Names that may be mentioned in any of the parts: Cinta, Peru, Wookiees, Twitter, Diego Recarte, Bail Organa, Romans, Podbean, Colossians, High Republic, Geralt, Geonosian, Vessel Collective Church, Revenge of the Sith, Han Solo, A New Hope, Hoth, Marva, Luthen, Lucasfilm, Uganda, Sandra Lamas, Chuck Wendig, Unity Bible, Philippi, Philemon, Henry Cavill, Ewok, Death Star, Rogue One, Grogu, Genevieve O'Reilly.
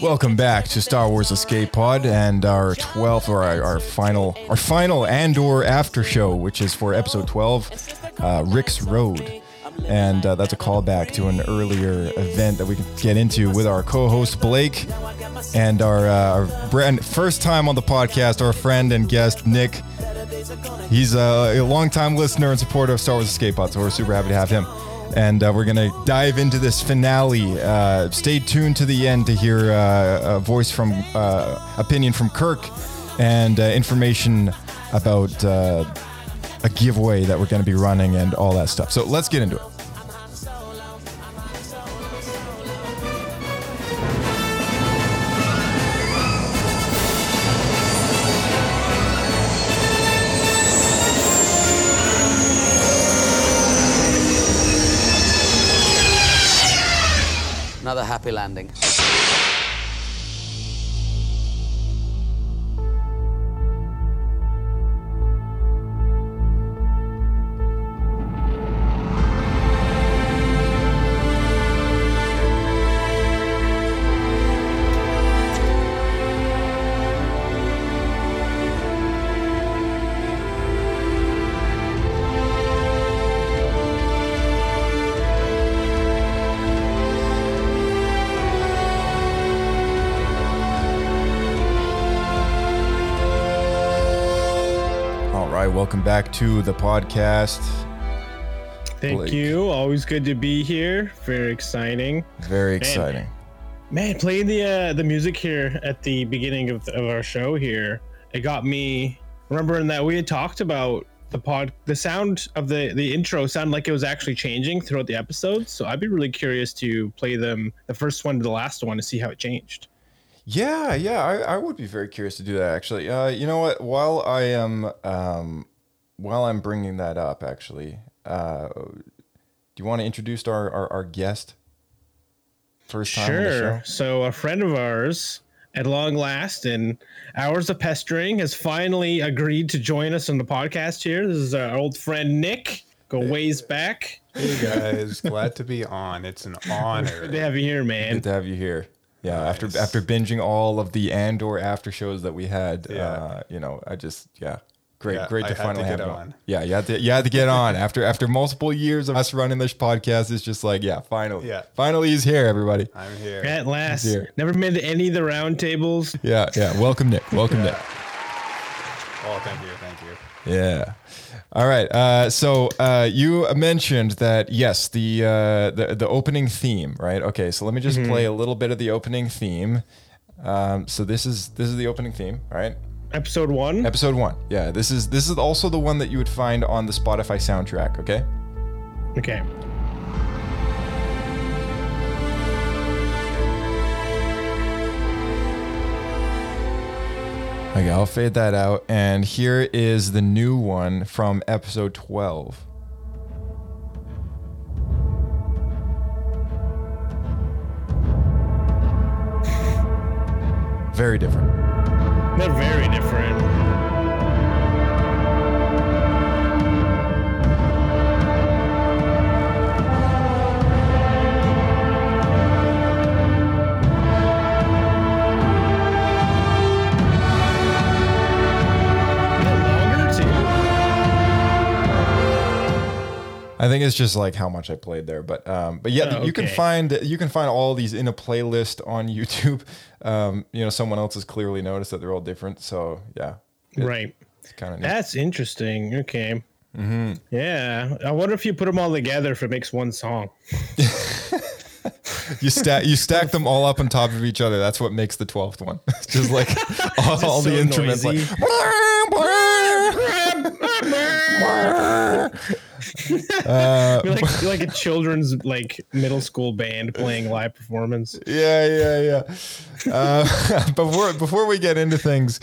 Welcome back to Star Wars Escape Pod and our 12th or our final Andor after show, which is for episode 12, Rick's Road. And that's a callback to an earlier event that we can get into with our co-host Blake and our brand first time on the podcast, our friend and guest Nick. He's a longtime listener and supporter of Star Wars Escape Pod, so we're super happy to have him. And we're going to dive into this finale. Stay tuned to the end to hear a voice from, opinion from Kirk and information about a giveaway that we're going to be running and all that stuff. So let's get into it. Another happy landing. Welcome back to the podcast. Thank you. Always good to be here. Very exciting. Very exciting. Man, playing the music here at the beginning of our show here, it got me remembering that we had talked about the sound of the intro sounded like it was actually changing throughout the episodes. So I'd be really curious to play them, the first one to the last one, to see how it changed. Yeah. I would be very curious to do that, actually. You know what? While I am... While I'm bringing that up, actually, do you want to introduce our guest? First time on the show? Sure. So a friend of ours, at long last, and hours of pestering, has finally agreed to join us on the podcast here. This is our old friend Nick. Ways back. Hey, guys. Glad to be on. It's an honor. Good to have you here, man. Good to have you here. Yeah, nice. after binging all of the Andor after shows that we had, Great to finally have on. Yeah, you had to get on after multiple years of us running this podcast. It's just like, finally he's here, everybody. I'm here at last. Here. Never been to any of the round tables. Yeah. Welcome, Nick. Nick. Oh, thank you. Yeah. All right. So you mentioned that yes, the opening theme, right? Okay, so let me just play a little bit of the opening theme. So this is the opening theme, right? Episode 1. Yeah, this is also the one that you would find on the Spotify soundtrack, okay? Okay. Okay, I'll fade that out, and here is the new one from episode 12. Very different. They're very different. I think it's just like how much I played there, but yeah, okay. You can find all these in a playlist on YouTube. You know, someone else has clearly noticed that they're all different, so yeah, right. It's kind of neat. That's interesting. Okay. Mm-hmm. Yeah, I wonder if you put them all together, if it makes one song. You stack them all up on top of each other. That's what makes the 12th one. It's just like all the instruments. Noisy. Like, You're like a children's like middle school band playing live performance. Yeah. Before we get into things,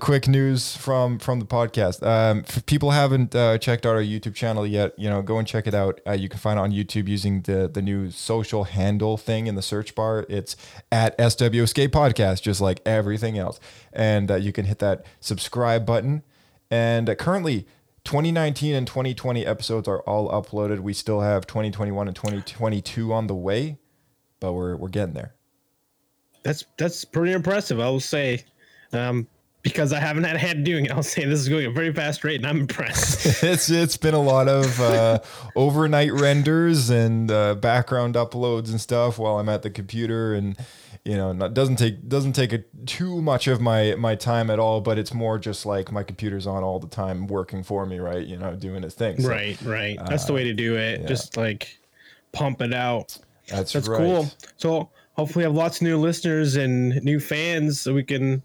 quick news from the podcast. If people haven't checked out our YouTube channel yet, go and check it out. You can find it on YouTube using the new social handle thing in the search bar. It's at SWSK Podcast, just like everything else. And you can hit that subscribe button. And currently, 2019 and 2020 episodes are all uploaded. We still have 2021 and 2022 on the way, but we're getting there. That's pretty impressive, I will say, because I haven't had doing it. I'll say this is going at a very fast rate, and I'm impressed. It's been a lot of overnight renders and background uploads and stuff while I'm at the computer, and doesn't take too much of my time at all, but it's more just like my computer's on all the time working for me, right? Doing its thing. So, right. That's the way to do it. Yeah. Just like pump it out. That's right. Cool. So hopefully I have lots of new listeners and new fans so we can,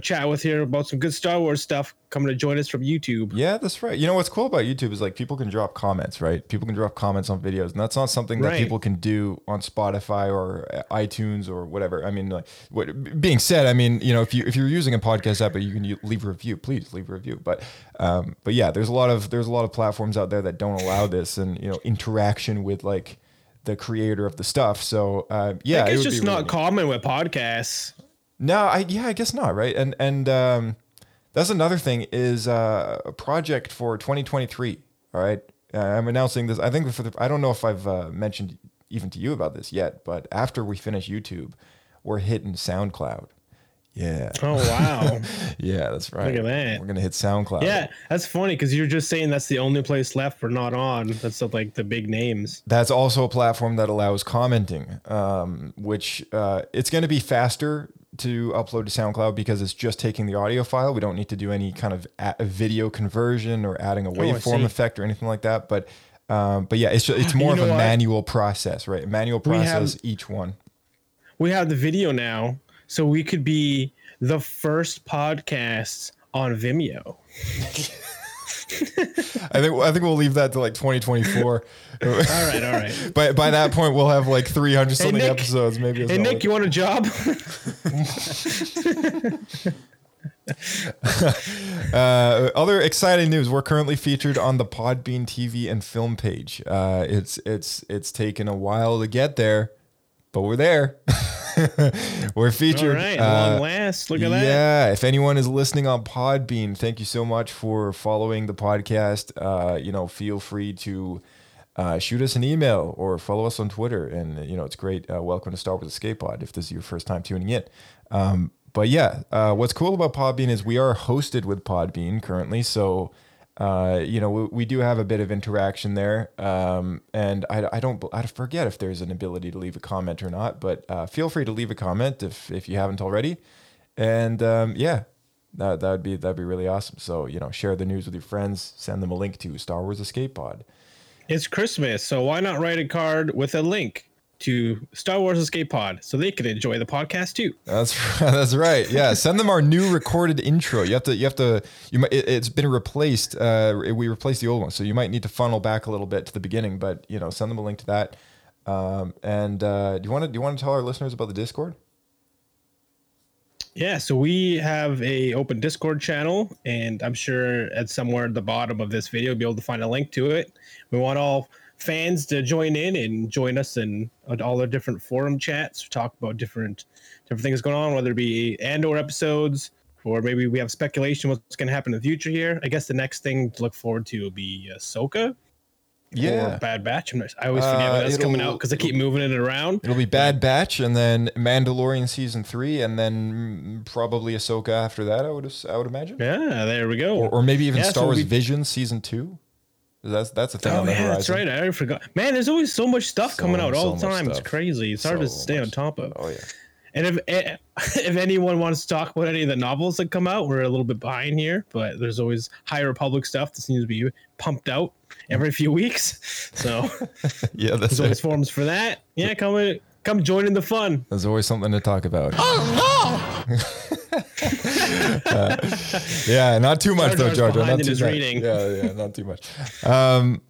chat with here about some good Star Wars stuff coming to join us from YouTube. Yeah, that's right. What's cool about YouTube is like people can drop comments, right? People can drop comments on videos, and that's not something that people can do on Spotify or iTunes or whatever. I mean, like what being said, if you're using a podcast app, but you can leave a review, please leave a review. But yeah, there's a lot of platforms out there that don't allow this and, interaction with like the creator of the stuff. So yeah, I think it's just not really common with podcasts. No, I guess not, right? And that's another thing is a project for 2023. All right, I'm announcing this. I think I don't know if I've mentioned even to you about this yet, but after we finish YouTube, we're hitting SoundCloud. Yeah. Oh wow. Yeah, that's right. Look at that. We're gonna hit SoundCloud. Yeah, that's funny because you're just saying that's the only place left we're not on. That's like the big names. That's also a platform that allows commenting, which it's gonna be faster to upload to SoundCloud because it's just taking the audio file. We don't need to do any kind of video conversion or adding a waveform effect or anything like that. But yeah, it's more of a manual process, right? Manual process each one. We have the video now, so we could be the first podcast on Vimeo. I think we'll leave that to like 2024. All right. By that point, we'll have like 300 something episodes. Maybe. Hey Nick, you want a job? Other exciting news: we're currently featured on the Podbean TV and film page. It's taken a while to get there, but we're there. We're featured. All right, long last. Look at that. Yeah, if anyone is listening on Podbean, thank you so much for following the podcast. Feel free to shoot us an email or follow us on Twitter. And, it's great. Welcome to Star Wars Escape Pod if this is your first time tuning in. But yeah, what's cool about Podbean is we are hosted with Podbean currently. So, we do have a bit of interaction there. And I forget if there's an ability to leave a comment or not, but, feel free to leave a comment if you haven't already. And, that'd be really awesome. So, share the news with your friends, send them a link to Star Wars Escape Pod. It's Christmas. So why not write a card with a link to Star Wars Escape Pod so they can enjoy the podcast too? That's right. Yeah. Send them our new recorded intro. It's been replaced. We replaced the old one. So you might need to funnel back a little bit to the beginning, but send them a link to that. Do you want to tell our listeners about the Discord? Yeah. So we have a open Discord channel, and I'm sure at somewhere at the bottom of this video, you'll be able to find a link to it. We want all fans to join in and join us in all our different forum chats. We talk about different things going on, whether it be Andor episodes, or maybe we have speculation what's going to happen in the future here. I guess the next thing to look forward to will be Ahsoka. Yeah. Or Bad Batch. I always forget when that's coming out because I keep moving it around. It'll be Bad Batch and then Mandalorian season 3 and then probably Ahsoka after that, I would imagine. Yeah, there we go. Or maybe even Star Wars Vision season 2. That's a thing on the horizon. That's right. I forgot. Man, there's always so much stuff coming out all the time. It's crazy. It's hard to stay on top of. Oh yeah. And if anyone wants to talk about any of the novels that come out, we're a little bit behind here, but there's always High Republic stuff that seems to be pumped out every few weeks. So yeah, there's always forums for that. Yeah, come join in the fun. There's always something to talk about. Oh no! Yeah, not too much though, Jar Jar. Not too much. Yeah, not too much.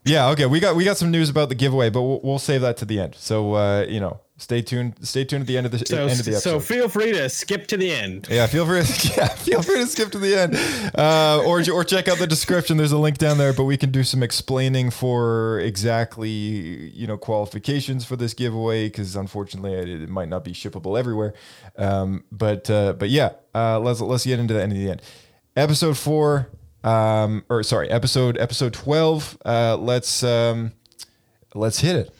Yeah, okay. We got some news about the giveaway, but we'll save that to the end. So stay tuned at the end of the episode. So feel free to skip to the end. Yeah, feel free to skip to the end. Or check out the description. There's a link down there, but we can do some explaining for exactly, qualifications for this giveaway, because unfortunately it might not be shippable everywhere. Let's get into the end of the end. Episode 4, episode 12. Let's hit it.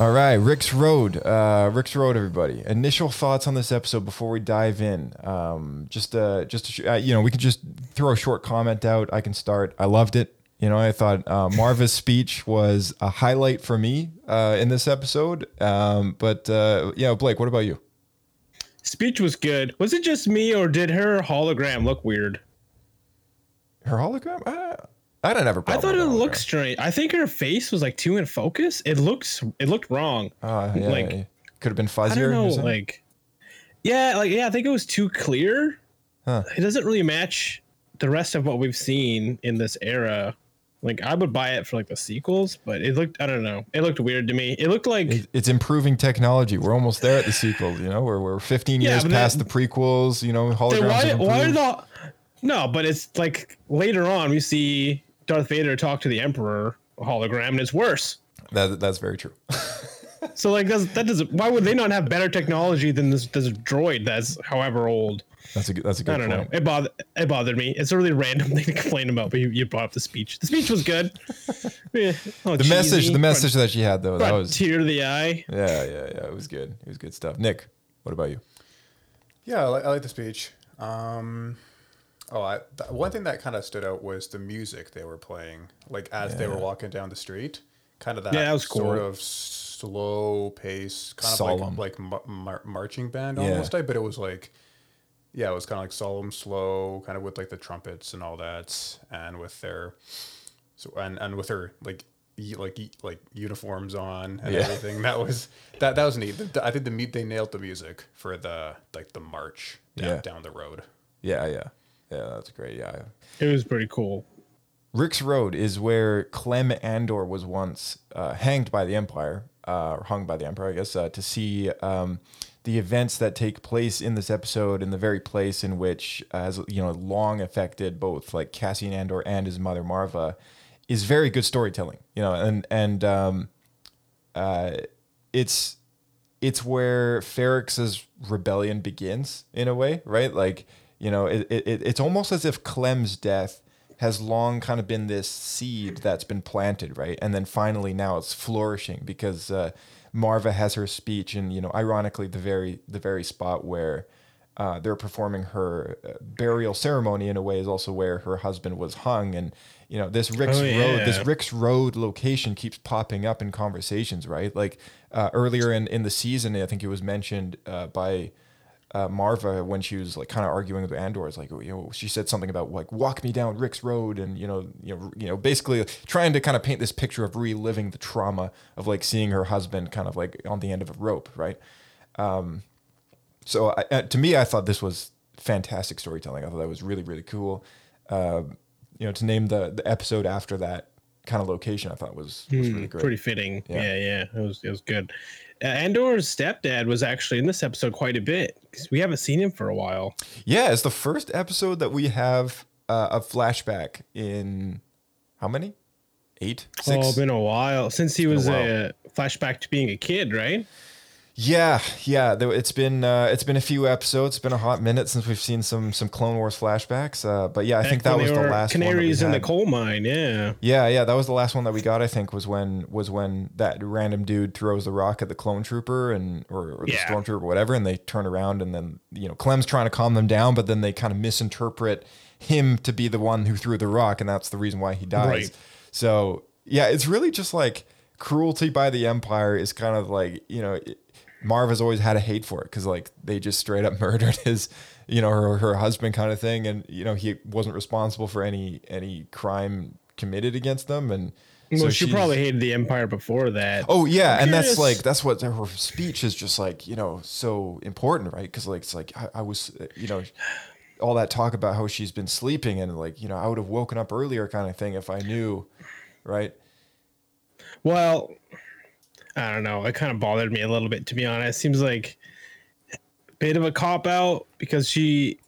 All right, Rick's Road. Rick's Road, everybody. Initial thoughts on this episode before we dive in. We can just throw a short comment out. I can start. I loved it. I thought Marva's speech was a highlight for me in this episode. Blake, what about you? Speech was good. Was it just me, or did her hologram look weird? Her hologram? I don't have a problem. I thought it looked strange. I think her face was too in focus. It looked wrong. Could have been fuzzier. I don't know, I think it was too clear. Huh. It doesn't really match the rest of what we've seen in this era. I would buy it for the sequels, but it looked, I don't know. It looked weird to me. It looked like it's improving technology. We're almost there at the sequels, we're 15 years past the prequels, holograms. But it's later on we see Darth Vader talk to the Emperor hologram, and it's worse. That's very true. So why would they not have better technology than this droid that's however old? That's a good. I don't point. Know. It bothered me. It's a really random thing to complain about, but you brought up the speech. The speech was good. The message that she had though, that was tear to the eye. Yeah. It was good. It was good stuff. Nick, what about you? Yeah, I like the speech. One thing that kind of stood out was the music they were playing, as they were walking down the street. Kind of that, that was cool. Sort of slow pace, kind solemn. Of like marching band almost. But it was it was kind of solemn, slow, kind of with the trumpets and all that, and with their with her uniforms on and everything. That was neat. I think they nailed the music for the the march down the road. Yeah, that's great. Yeah, it was pretty cool. Rick's Road is where Clem Andor was once hung by the Empire, I guess, to see the events that take place in this episode in the very place in which has long affected both Cassian Andor and his mother Marva, is very good storytelling. It's where Ferrix's rebellion begins in a way, right? It's almost as if Clem's death has long kind of been this seed that's been planted, right? And then finally now it's flourishing because Marva has her speech and, ironically, the very spot where they're performing her burial ceremony in a way is also where her husband was hung. And, this Rick's Road, this Rick's Road location keeps popping up in conversations, right? Earlier in the season, I think it was mentioned by... Marva, when she was kind of arguing with Andor, she said something about walk me down Rick's Road, and basically trying to kind of paint this picture of reliving the trauma of seeing her husband kind of on the end of a rope, right? To me, I thought this was fantastic storytelling. I thought that was really, really cool. To name the episode after that kind of location, I thought was really great. Pretty fitting. Yeah. It was good. Andor's stepdad was actually in this episode quite a bit because we haven't seen him for a while. Yeah, it's the first episode that we have a flashback in how many? 8? 6? Oh, been a while since he was a flashback to being a kid, right? Yeah. It's been a few episodes. It's been a hot minute since we've seen some Clone Wars flashbacks. I think that was the last one. Canaries in the coal mine. Yeah. That was the last one that we got. I think was when that random dude throws the rock at the clone trooper or the stormtrooper or whatever, and they turn around and then Clem's trying to calm them down, but then they kind of misinterpret him to be the one who threw the rock, and that's the reason why he dies. Right. So yeah, it's really just cruelty by the Empire is kind of Marva's always had a hate for it because they just straight up murdered his, her husband kind of thing. And, he wasn't responsible for any crime committed against them. And Well, so she probably hated the Empire before that. Oh, yeah. I'm and curious. That's like, that's what her speech is just like, you know, so important, right? Because like, it's like, I was, you know, all that talk about how she's been sleeping and like, you know, I would have woken up earlier kind of thing if I knew, right? Well, I don't know. It kind of bothered me a little bit, to be honest. Seems like a bit of a cop out because she...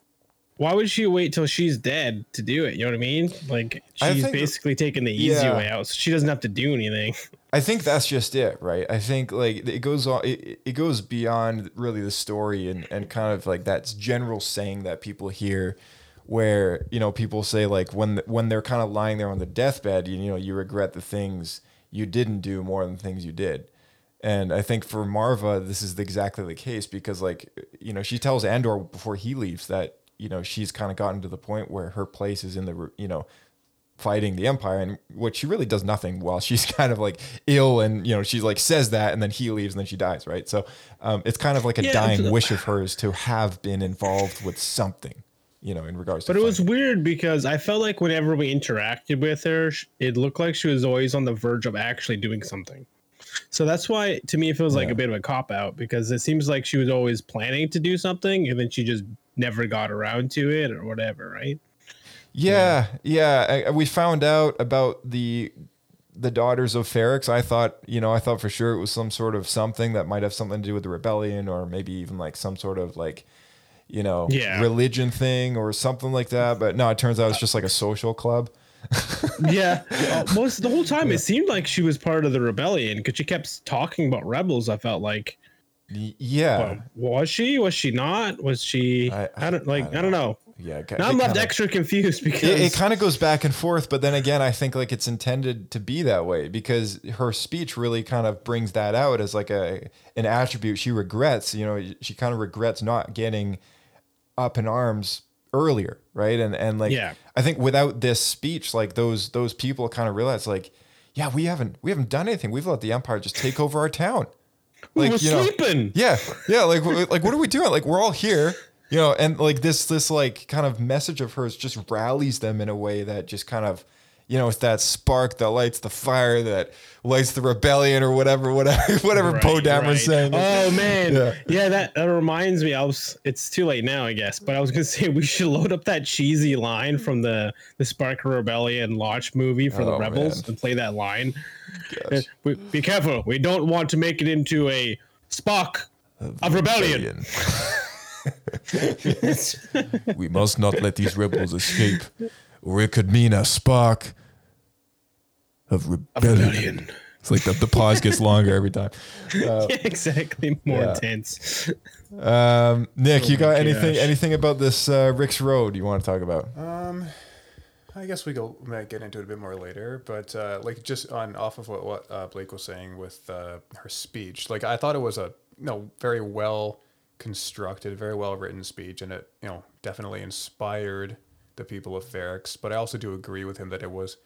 Why would she wait till she's dead to do it? You know what I mean? Like she's basically taking the easy way out. So she doesn't have to do anything. I think that's just it, right? I think like it goes on, it goes beyond really the story and kind of like that general saying that people hear where, you know, people say like when they're kind of lying there on the deathbed, you know, you regret the things you didn't do more than the things you did. And I think for Marva, this is exactly the case because like, you know, she tells Andor before he leaves that, you know, she's kind of gotten to the point where her place is in the, you know, fighting the Empire, and what she really does nothing while she's kind of like ill, and you know she's like says that, and then he leaves, and then she dies, right? So it's kind of like a dying wish of hers to have been involved with something, you know, in regards to. But it was weird because I felt like whenever we interacted with her, it looked like she was always on the verge of actually doing something. So that's why to me it feels like a bit of a cop out because it seems like she was always planning to do something, and then she just never got around to it or whatever, right? Yeah. We found out about the daughters of Ferrix. I thought for sure it was some sort of something that might have something to do with the rebellion or maybe even like some sort of like, you know, religion thing or something like that. But no, it turns out it's just like a social club. Yeah. Most the whole time it seemed like she was part of the rebellion because she kept talking about rebels, I felt like. Yeah. Well, was she? Was she not? Was she? I don't know. Yeah. Now I'm left extra confused because it kind of goes back and forth. But then again, I think like it's intended to be that way because her speech really kind of brings that out as like an attribute she regrets. You know, she kind of regrets not getting up in arms earlier, right? And like I think without this speech, like those people kind of realize like, yeah, we haven't done anything. We've let the Empire just take over our town. Like, we're sleeping. Know, yeah. Like, what are we doing? Like, we're all here, you know. And like this like kind of message of hers just rallies them in a way that just kind of, you know, it's that spark that lights the fire that lights the rebellion or whatever right, Poe Dameron's saying. Oh man, that reminds me. It's too late now, I guess. But I was gonna say we should load up that cheesy line from the Spark Rebellion launch movie for the Rebels and play that line. Be careful. We don't want to make it into a Spock of rebellion. We must not let these rebels escape, or it could mean a Spock of rebellion. It's like the pause gets longer every time. Exactly. More intense. Nick, you got anything about this Rick's Road you want to talk about? I guess we might get into it a bit more later, but like just on off of what Blake was saying with her speech, like I thought it was very well constructed, very well written speech, and it definitely inspired the people of Ferrix. But I also do agree with him that it was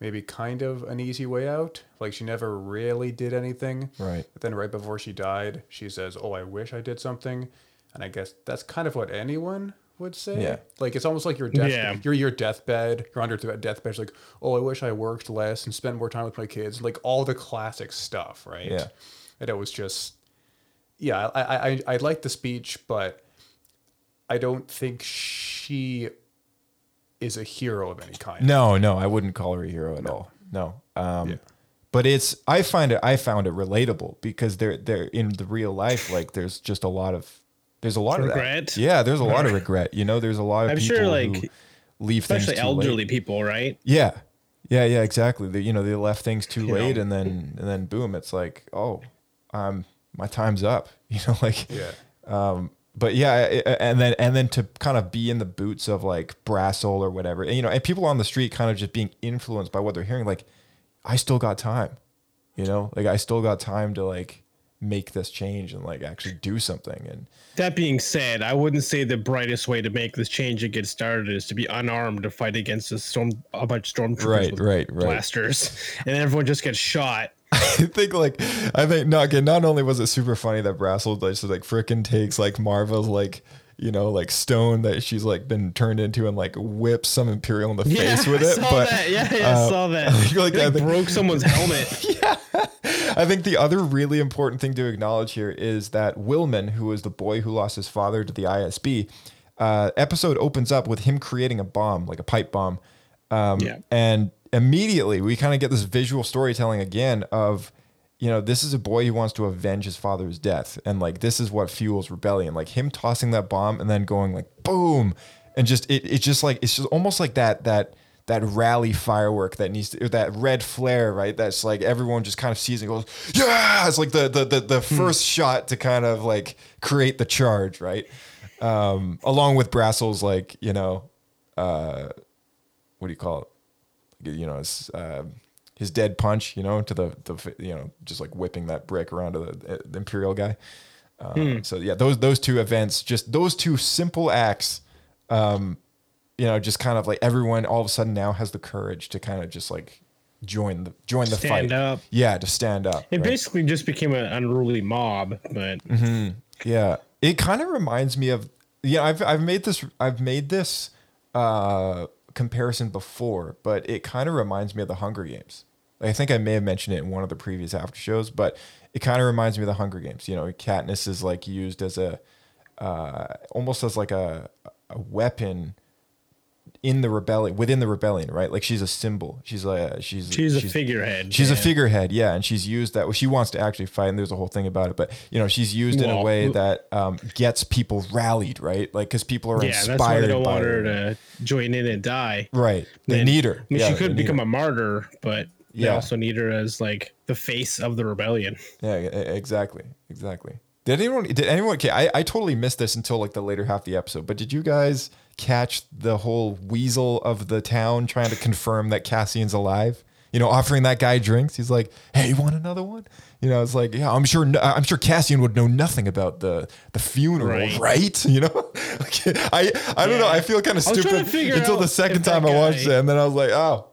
maybe kind of an easy way out. Like she never really did anything, right? But then right before she died, she says, "Oh, I wish I did something," and I guess that's kind of what anyone would say. Yeah. Like it's almost like you're under deathbed, like, oh, I wish I worked less and spent more time with my kids, like all the classic stuff, right? Yeah. And it was just I like the speech, but I don't think she is a hero of any kind. No, I wouldn't call her a hero at all. No. But it's I found it relatable because they're in the real life, like there's just a lot of regret. Of that. Yeah, there's a lot of regret. You know, there's a lot of people sure, like, who leave things too late. Especially elderly people, right? Yeah. Yeah, exactly. They left things too late and then boom, it's like, oh, my time's up. You know, like but and then to kind of be in the boots of like Brassel or whatever. And, and people on the street kind of just being influenced by what they're hearing, like I still got time. You know, like I still got time to like make this change and like actually do something. And that being said, I wouldn't say the brightest way to make this change and get started is to be unarmed to fight against a bunch of stormtroopers with blasters, and everyone just gets shot. I think not only was it super funny that Brassel just like freaking takes like Marva's like you know, like stone that she's like been turned into, and like whips some Imperial in the face with it. I saw that. I think broke someone's helmet. I think the other really important thing to acknowledge here is that Wilmon, who is the boy who lost his father to the ISB, episode opens up with him creating a bomb, like a pipe bomb. And immediately we kind of get this visual storytelling again of, you know, this is a boy who wants to avenge his father's death. And like, this is what fuels rebellion, like him tossing that bomb and then going like, boom. And just, it's just like, it's just almost like that rally firework that needs to, or that red flare, right? That's like everyone just kind of sees and goes, yeah, it's like the first shot to kind of like create the charge. Right. Along with Brassel's like, you know, what do you call it? You know, his dead punch, you know, to the, you know, just like whipping that brick around to the Imperial guy. So yeah, those two events, just those two simple acts, you know, just kind of like everyone all of a sudden now has the courage to kind of just like join the fight. Stand up. Yeah. To stand up. It basically just became an unruly mob, but yeah, it kind of reminds me of, yeah, I've made this comparison before, but it kind of reminds me of the Hunger Games. I think I may have mentioned it in one of the previous after shows, but it kind of reminds me of the Hunger Games. You know, Katniss is like used as a almost as like a weapon in the rebellion, within the rebellion, right? Like she's a symbol. She's a figurehead. She's a figurehead, yeah, and she's used that. She wants to actually fight, and there's a whole thing about it. But you know, she's used in a way that gets people rallied, right? Like because people are inspired. Yeah, that's why they don't want her to join in and die. Right, they need her. I mean, she could become a martyr, but they also need her as like the face of the rebellion. Yeah, exactly. Did anyone? Okay, I totally missed this until like the later half of the episode. But did you guys catch the whole weasel of the town trying to confirm that Cassian's alive? You know, offering that guy drinks. He's like, "Hey, you want another one?" You know, it's like, "Yeah, I'm sure Cassian would know nothing about the funeral, right?" You know, like, I don't know. I feel kind of stupid until the second time I watched it, and then I was like, "Oh,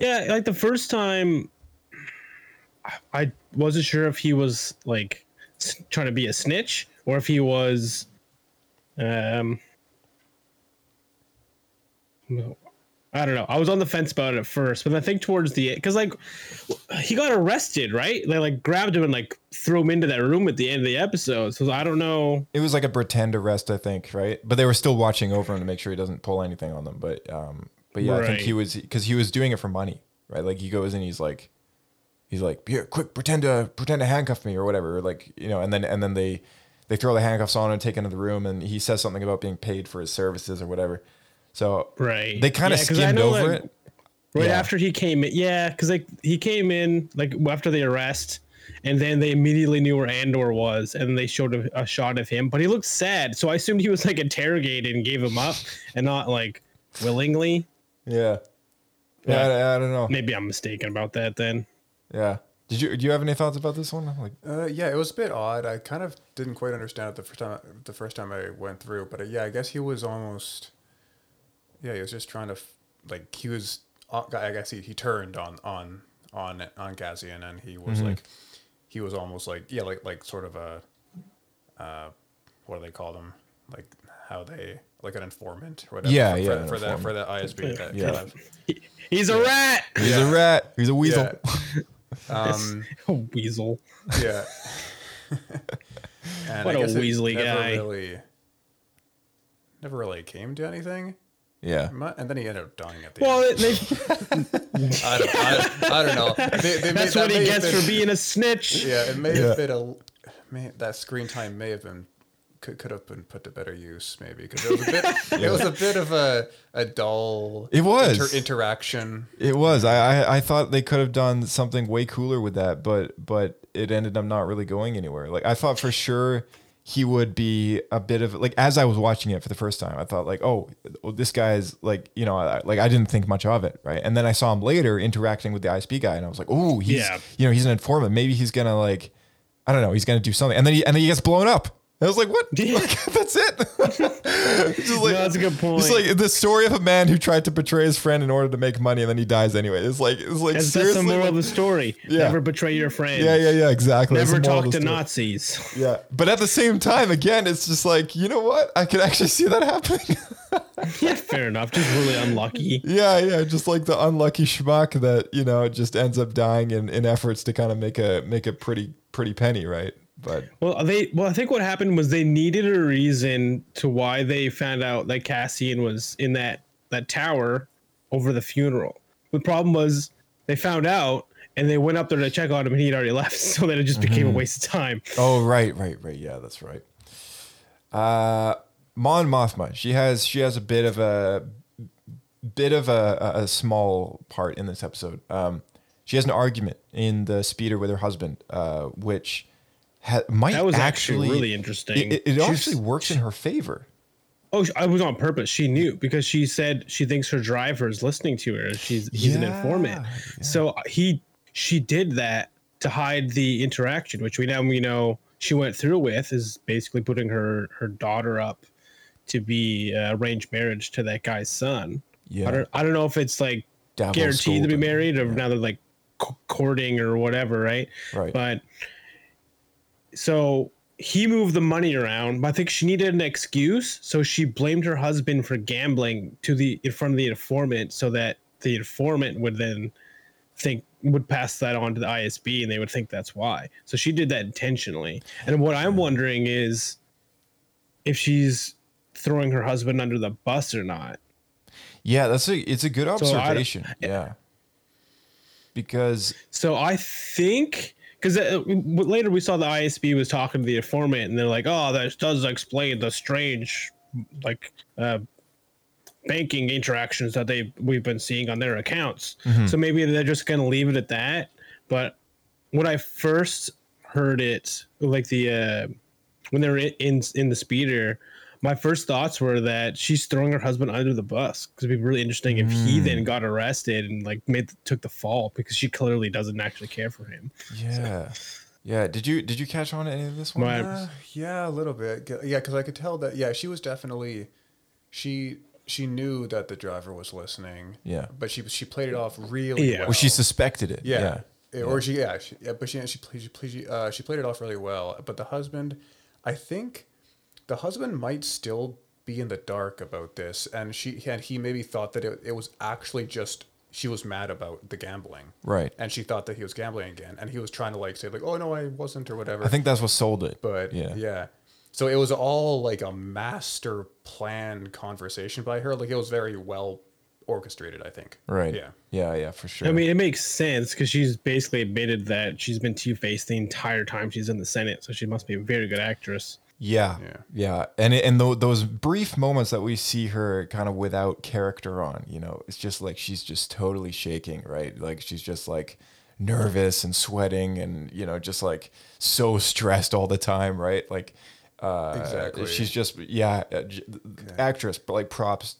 yeah." Like the first time, I wasn't sure if he was like trying to be a snitch or if he was I don't know. I was on the fence about it at first, but I think towards the end, because like he got arrested, right? They like grabbed him and like threw him into that room at the end of the episode. So I don't know. It was like a pretend arrest, I think, right? But they were still watching over him to make sure he doesn't pull anything on them. But yeah, right. I think he was, because he was doing it for money, right? Like he goes and he's like, "Here, quick, pretend to handcuff me," or whatever, or like, you know, and then they throw the handcuffs on and take him to the room, and he says something about being paid for his services or whatever. So they kind of skimmed over it. Right after he came in, because like he came in like after the arrest, and then they immediately knew where Andor was, and they showed a shot of him, but he looked sad, so I assumed he was like interrogated and gave him up, and not like willingly. I don't know. Maybe I'm mistaken about that then. Yeah. Do you have any thoughts about this one? Like, it was a bit odd. I kind of didn't quite understand it the first time I went through, but I guess he was almost, he was just trying to like, he was, I guess he turned on Cassian, and he was like, he was almost like, like sort of a, what do they call them? Like how they, like an informant or whatever. For the ISB. That kind of, he's a rat. He's a rat. He's a weasel. Yeah. A weasel. Yeah. And what a weaselly guy. Never really came to anything. Yeah. And then he ended up dying at the end. I don't know. That's what he gets for being a snitch. Yeah, it may have been that screen time may have been could have been put to better use, maybe, because it was a bit of a dull interaction. It was. I thought they could have done something way cooler with that, but it ended up not really going anywhere. Like I thought for sure he would be a bit of like, as I was watching it for the first time, I thought like, oh, well, this guy's like, you know, like I didn't think much of it, right? And then I saw him later interacting with the ISB guy, and I was like, oh, he's an informant. Maybe he's gonna like, I don't know, he's gonna do something, and then he gets blown up. I was like, what? Like, that's it. Just like, no, that's a good point. It's like the story of a man who tried to betray his friend in order to make money, and then he dies anyway. It's like seriously, that's the moral of the story. Yeah. Never betray your friend. Yeah, exactly. Never talk to Nazis. Yeah. But at the same time, again, it's just like, you know what? I could actually see that happening. Yeah, fair enough. Just really unlucky. Yeah. Just like the unlucky schmuck that, you know, just ends up dying in efforts to kind of make a pretty penny, right? But I think what happened was they needed a reason to why they found out that Cassian was in that tower over the funeral. The problem was they found out and they went up there to check on him and he'd already left, so then it just became a waste of time. Oh, right. Yeah, that's right. Mon Mothma, she has a bit of a small part in this episode. She has an argument in the speeder with her husband, which might that was actually really interesting. It actually works in her favor. Oh, I was on purpose. She knew because she said she thinks her driver is listening to her. He's an informant. Yeah. So she did that to hide the interaction, which we know she went through with, is basically putting her daughter up to be arranged marriage to that guy's son. Yeah. I don't know if it's like Davos guaranteed to be married or now they're like courting or whatever, right? Right. But so he moved the money around, but I think she needed an excuse. So she blamed her husband for gambling in front of the informant, so that the informant would then pass that on to the ISB and they would think that's why. So she did that intentionally. And what I'm wondering is if she's throwing her husband under the bus or not. Yeah, it's a good observation. So I think. Because later we saw the ISB was talking to the informant, and they're like, "Oh, that does explain the strange, like, banking interactions that we've been seeing on their accounts." Mm-hmm. So maybe they're just gonna leave it at that. But when I first heard it, like when they were in the speeder, my first thoughts were that she's throwing her husband under the bus, because it'd be really interesting if he then got arrested and like took the fall, because she clearly doesn't actually care for him. Yeah. So. Yeah. Did you catch on to any of this one? Yeah, a little bit. Yeah. Cause I could tell that, she was definitely, she knew that the driver was listening. Yeah. But she played it off really well. Well, she suspected it. Yeah. She played it off really well. But the husband, I think, the husband might still be in the dark about this, and he maybe thought that it was actually just she was mad about the gambling, right? And she thought that he was gambling again, and he was trying to like say like, "Oh no, I wasn't" or whatever. I think that's what sold it. But yeah, so it was all like a master plan conversation by her. Like it was very well orchestrated, I think. Right. Yeah, for sure. I mean, it makes sense because she's basically admitted that she's been two-faced the entire time she's in the Senate, so she must be a very good actress. Yeah. And those brief moments that we see her kind of without character on, you know, it's just like she's just totally shaking, right? Like she's just like nervous and sweating and, you know, just like so stressed all the time, right? Like exactly. She's just actress, but like props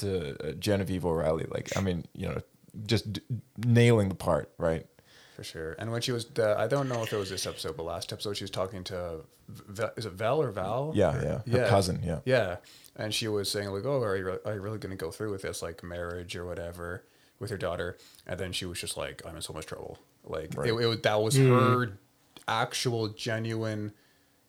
to Genevieve O'Reilly. Like, I mean, you know, just nailing the part, right? For sure. And when she was, I don't know if it was this episode, but last episode she was talking to, is it Val or Val? Her cousin, yeah. Yeah. And she was saying like, oh, are you really going to go through with this, like marriage or whatever with your daughter? And then she was just like, I'm in so much trouble. Like that was her actual genuine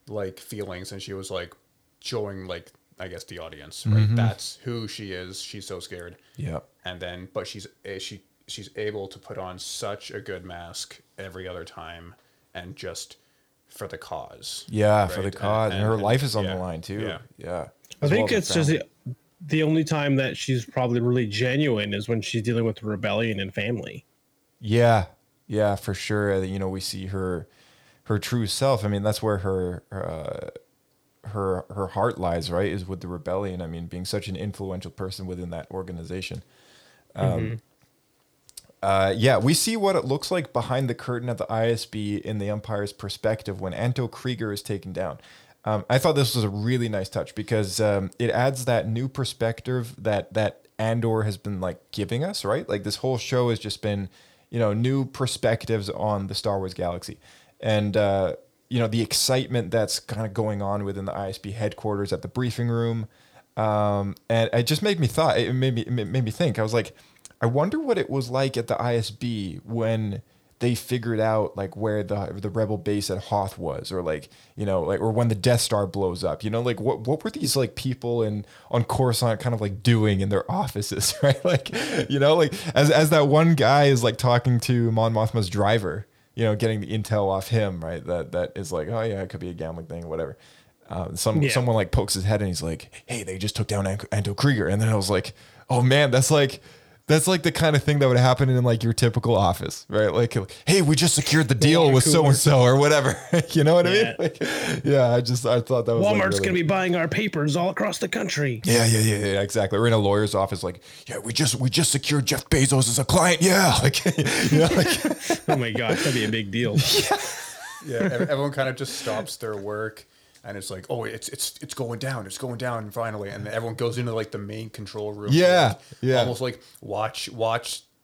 like feelings. And she was like showing like, I guess the audience, right? Mm-hmm. That's who she is. She's so scared. Yeah. And then, but she's able to put on such a good mask every other time and just for the cause. Yeah, right? For the cause. And her life is on the line too. Yeah. I think it's just the only time that she's probably really genuine is when she's dealing with rebellion and family. Yeah, for sure. You know, we see her true self. I mean, that's where her heart lies, right? Is with the rebellion. I mean, being such an influential person within that organization. Mm-hmm. We see what it looks like behind the curtain of the ISB in the Empire's perspective when Anto Kreegyr is taken down. I thought this was a really nice touch because it adds that new perspective that Andor has been like giving us, right? Like this whole show has just been, you know, new perspectives on the Star Wars galaxy. And you know, the excitement that's kind of going on within the ISB headquarters at the briefing room. And it just made me thought, it made me think. I was like, I wonder what it was like at the ISB when they figured out like where the rebel base at Hoth was, or like, you know, like, or when the Death Star blows up, you know, like what were these like people in on Coruscant kind of like doing in their offices, right? Like, you know, like as that one guy is like talking to Mon Mothma's driver, you know, getting the intel off him, right? That is like, oh yeah, it could be a gambling thing, whatever. Someone like pokes his head and he's like, hey, they just took down Anto Kreegyr. And then I was like, oh man, that's like the kind of thing that would happen in like your typical office, right? Like, hey, we just secured the deal with so-and-so or whatever. You know what I mean? Like, yeah. I thought that was Walmart's like really... going to be buying our papers all across the country. Yeah. Exactly. We're in a lawyer's office. Like, yeah, we just secured Jeff Bezos as a client. Yeah. Like, you know, like... oh my gosh, that'd be a big deal. Yeah. Everyone kind of just stops their work. And it's like, oh, it's going down finally, and everyone goes into like the main control room. Yeah, yeah. Almost like watch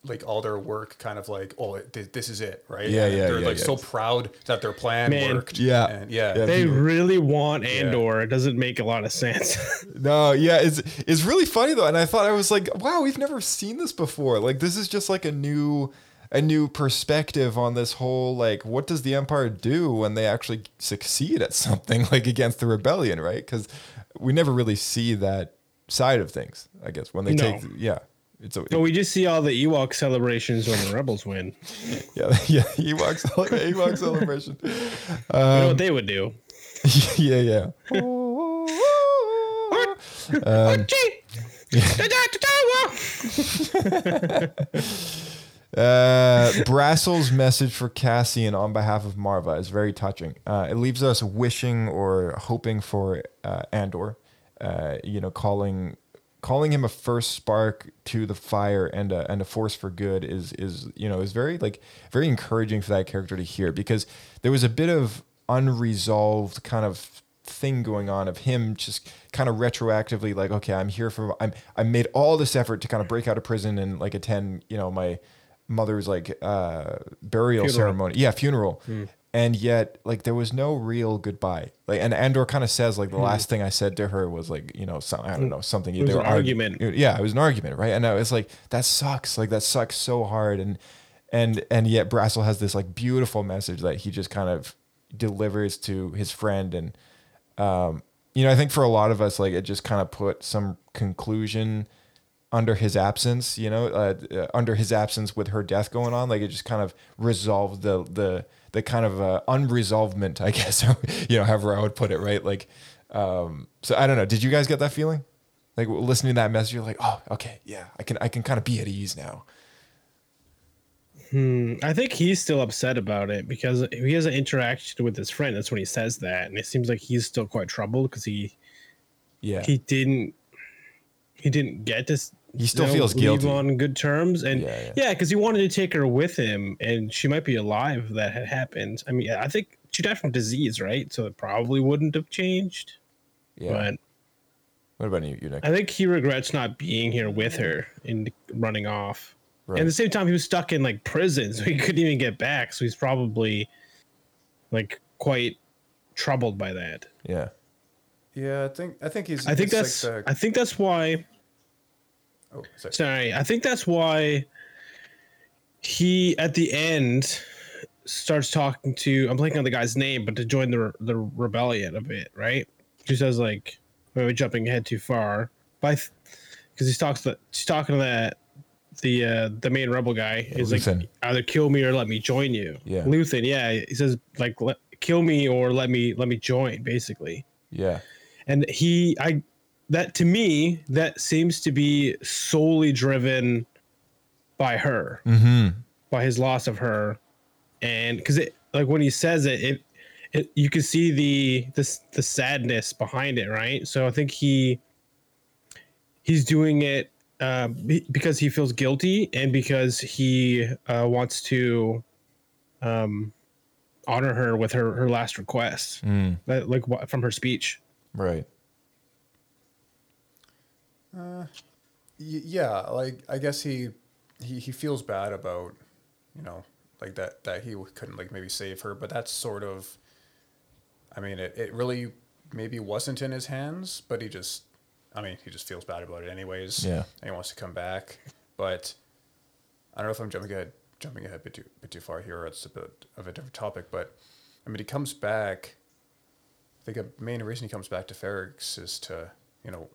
like all their work, kind of like, oh, this is it, right? Yeah, and yeah. They're so proud that their plan worked. Yeah, and yeah. They really want Andor. Yeah. It doesn't make a lot of sense. No, yeah, it's really funny though, and I thought I was like, wow, we've never seen this before. Like this is just like a new perspective on this whole, like, what does the Empire do when they actually succeed at something, like against the rebellion, right? Because we never really see that side of things, I guess, when they take... Yeah. But we just see all the Ewok celebrations when the Rebels win. Yeah, Ewok celebration. You know what they would do. Yeah. Brassel's message for Cassian on behalf of Marva is very touching. It leaves us wishing or hoping for Andor, you know, calling him a first spark to the fire and a force for good is very like very encouraging for that character to hear, because there was a bit of unresolved kind of thing going on of him just kind of retroactively like, okay, I made all this effort to kind of break out of prison and like attend, you know, my mother's like burial ceremony, funeral, and yet like there was no real goodbye. Like, and Andor kind of says like the last thing I said to her was like, you know, I don't know, something. It was an argument. It was an argument, right? And I was like, that sucks. Like that sucks so hard. And yet Brassel has this like beautiful message that he just kind of delivers to his friend, and you know, I think for a lot of us, like it just kind of put some conclusion under his absence, you know, under his absence with her death going on, like it just kind of resolved the kind of unresolvement, I guess, you know, however I would put it, right? Like, so I don't know. Did you guys get that feeling? Like listening to that message, you're like, oh, okay, yeah, I can kind of be at ease now. I think he's still upset about it because he hasn't interacted with his friend. That's when he says that, and it seems like he's still quite troubled because he didn't get this. He still feels guilty. Leave on good terms, and yeah, because he wanted to take her with him, and she might be alive if that had happened. I mean, I think she died from disease, right? So it probably wouldn't have changed. Yeah. But what about you, Nick? I think he regrets not being here with her and running off. Right. And at the same time, he was stuck in like prison, so he couldn't even get back. So he's probably like quite troubled by that. Yeah. Yeah, I think he's. I think that's. Like the... I think that's why. Oh, sorry. I think that's why he, at the end, starts talking to, I'm blanking on the guy's name, but to join the rebellion a bit, right? He says, like, we're jumping ahead too far. Because he's talking to the main rebel guy. He's Luthen. Like, either kill me or let me join you. Yeah. Luthen, yeah. He says, like, kill me or let me join, basically. Yeah. And that to me, that seems to be solely driven by her, by his loss of her. And because it, like when he says it you can see the sadness behind it. Right. So I think he's doing it because he feels guilty and because he wants to honor her with her last request, like from her speech. Right. Yeah, like I guess he feels bad about, you know, like that he couldn't like maybe save her, but that's sort of I mean, it really maybe wasn't in his hands, but he just feels bad about it anyways. Yeah. And he wants to come back. But I don't know if I'm jumping ahead a bit too far here, or it's a bit of a different topic. But, I mean, he comes back. I think a main reason he comes back to Ferrix is to,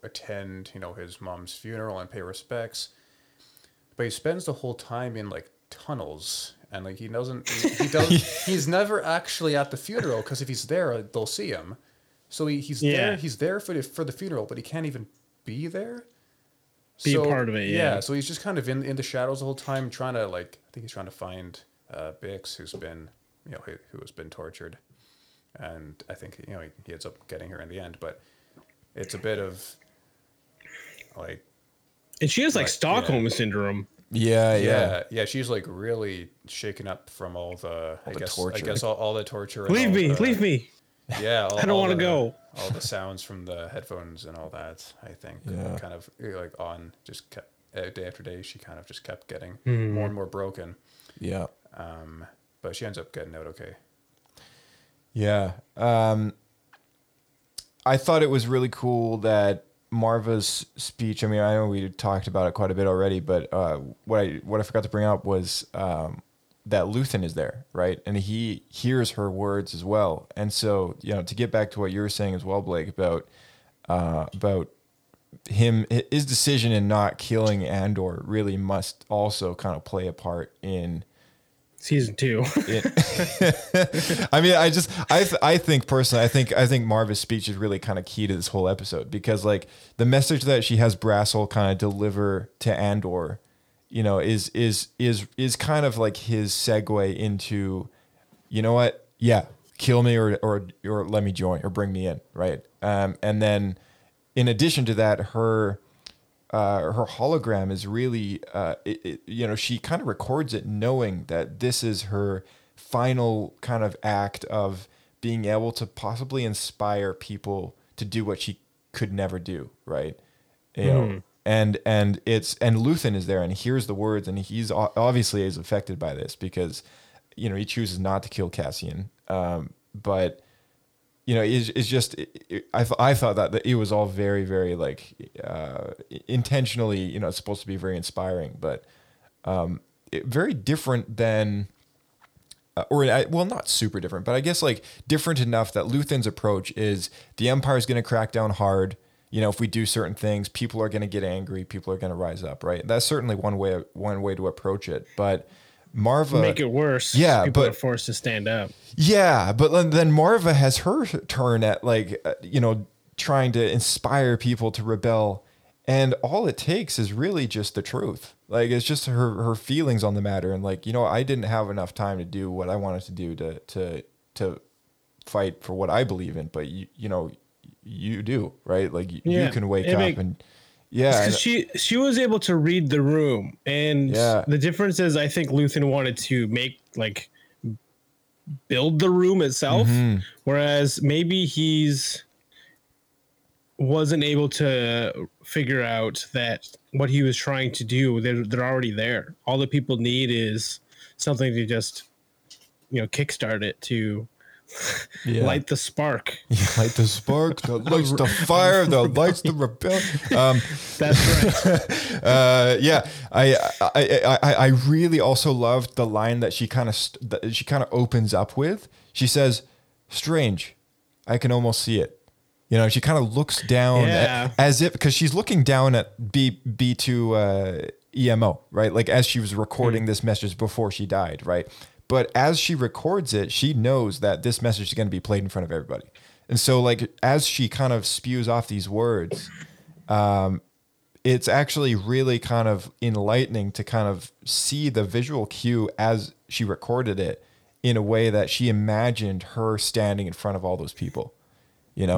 attend, his mom's funeral and pay respects. But he spends the whole time in, tunnels. And, he doesn't he's never actually at the funeral, because if he's there, they'll see him. So he's there for the funeral, but he can't even be there. Part of it, yeah. Yeah, so he's just kind of in the shadows the whole time, trying to I think he's trying to find Bix, who's been who has been tortured, and I think he ends up getting her in the end. But it's a bit of and she has Stockholm syndrome. Yeah. She's really shaken up from all the torture. I guess all the torture. Leave me. Yeah, I don't want to go. All the sounds from the headphones and all that, I think, kind of day after day, she kind of just kept getting more and more broken. Yeah. But she ends up getting out okay. Yeah. I thought it was really cool that Marva's speech. I mean, I know we talked about it quite a bit already, but what I forgot to bring up was. That Luthen is there, right? And he hears her words as well. And so, to get back to what you were saying as well, Blake, about him, his decision in not killing Andor really must also kind of play a part in season 2. I mean, I think Marva's speech is really kind of key to this whole episode, because the message that she has Brassel kind of deliver to Andor, is kind of his segue into, what? Yeah. Kill me or let me join, or bring me in. Right. And then in addition to that, her hologram is really, she kind of records it knowing that this is her final kind of act of being able to possibly inspire people to do what she could never do. Right. And Luthen is there and hears the words, and he's obviously is affected by this, because he chooses not to kill Cassian, but it's just I thought that it was all very, very intentionally, it's supposed to be very inspiring, but very different than not super different, but I guess different enough that Luthen's approach is the Empire is going to crack down hard. If we do certain things, people are going to get angry. People are going to rise up, right? That's certainly one way to approach it. But Marva... Make it worse. Yeah, people are forced to stand up. Yeah, but then Marva has her turn at, trying to inspire people to rebel. And all it takes is really just the truth. It's just her feelings on the matter. And, I didn't have enough time to do what I wanted to do to fight for what I believe in. But, you do, right? You can wake up and she was able to read the room, and the difference is I think Luthen wanted to make build the room itself, whereas maybe he's wasn't able to figure out that what he was trying to do, they're already there. All the people need is something to just kickstart it to light the spark. Light the spark that lights the fire that lights the rebellion. That's right. I really also loved the line that she kind of opens up with. She says, "Strange, I can almost see it." She kind of looks down as if, because she's looking down at B2 EMO, right? As she was recording this message before she died, right? But as she records it, she knows that this message is going to be played in front of everybody. And so as she kind of spews off these words, it's actually really kind of enlightening to kind of see the visual cue as she recorded it in a way that she imagined her standing in front of all those people, and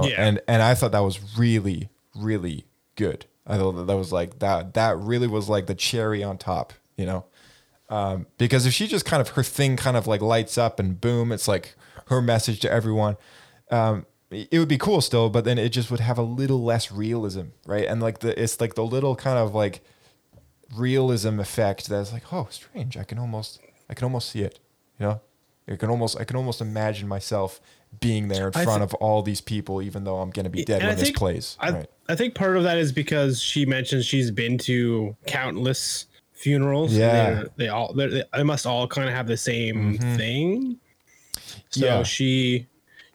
I thought that was really, really good. I thought that was that really was the cherry on top, because if she just kind of her thing kind of lights up and boom, it's her message to everyone, it would be cool still, but then it just would have a little less realism, right? And the little kind of realism effect that's oh, strange, I can almost see it, I can almost imagine myself being there in front of all these people, even though I'm going to be dead when this plays. I think part of that is because she mentions she's been to countless funerals. Yeah, they must all kind of have the same thing. So she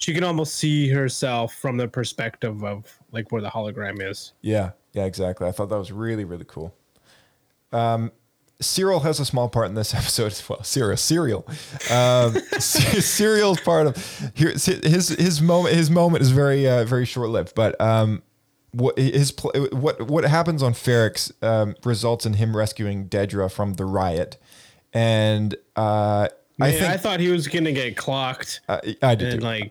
can almost see herself from the perspective of like where the hologram is. Yeah, exactly. I thought that was really, really cool. Cyril has a small part in this episode as well. Cyril. Cyril's part of his moment is very, very short lived, but, what happens on Ferrix results in him rescuing Dedra from the riot. And, I thought he was going to get clocked. I did. I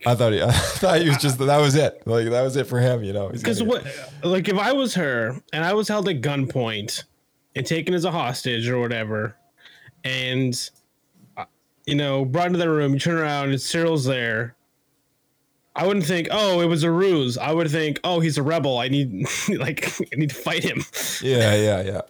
thought he was just, that was it. Like, that was it for him, you know? Because if I was her and I was held at gunpoint and taken as a hostage or whatever, and, you know, brought into the room, you turn around and Cyril's there, I wouldn't think, oh, it was a ruse. I would think, oh, he's a rebel. I need to fight him. Yeah.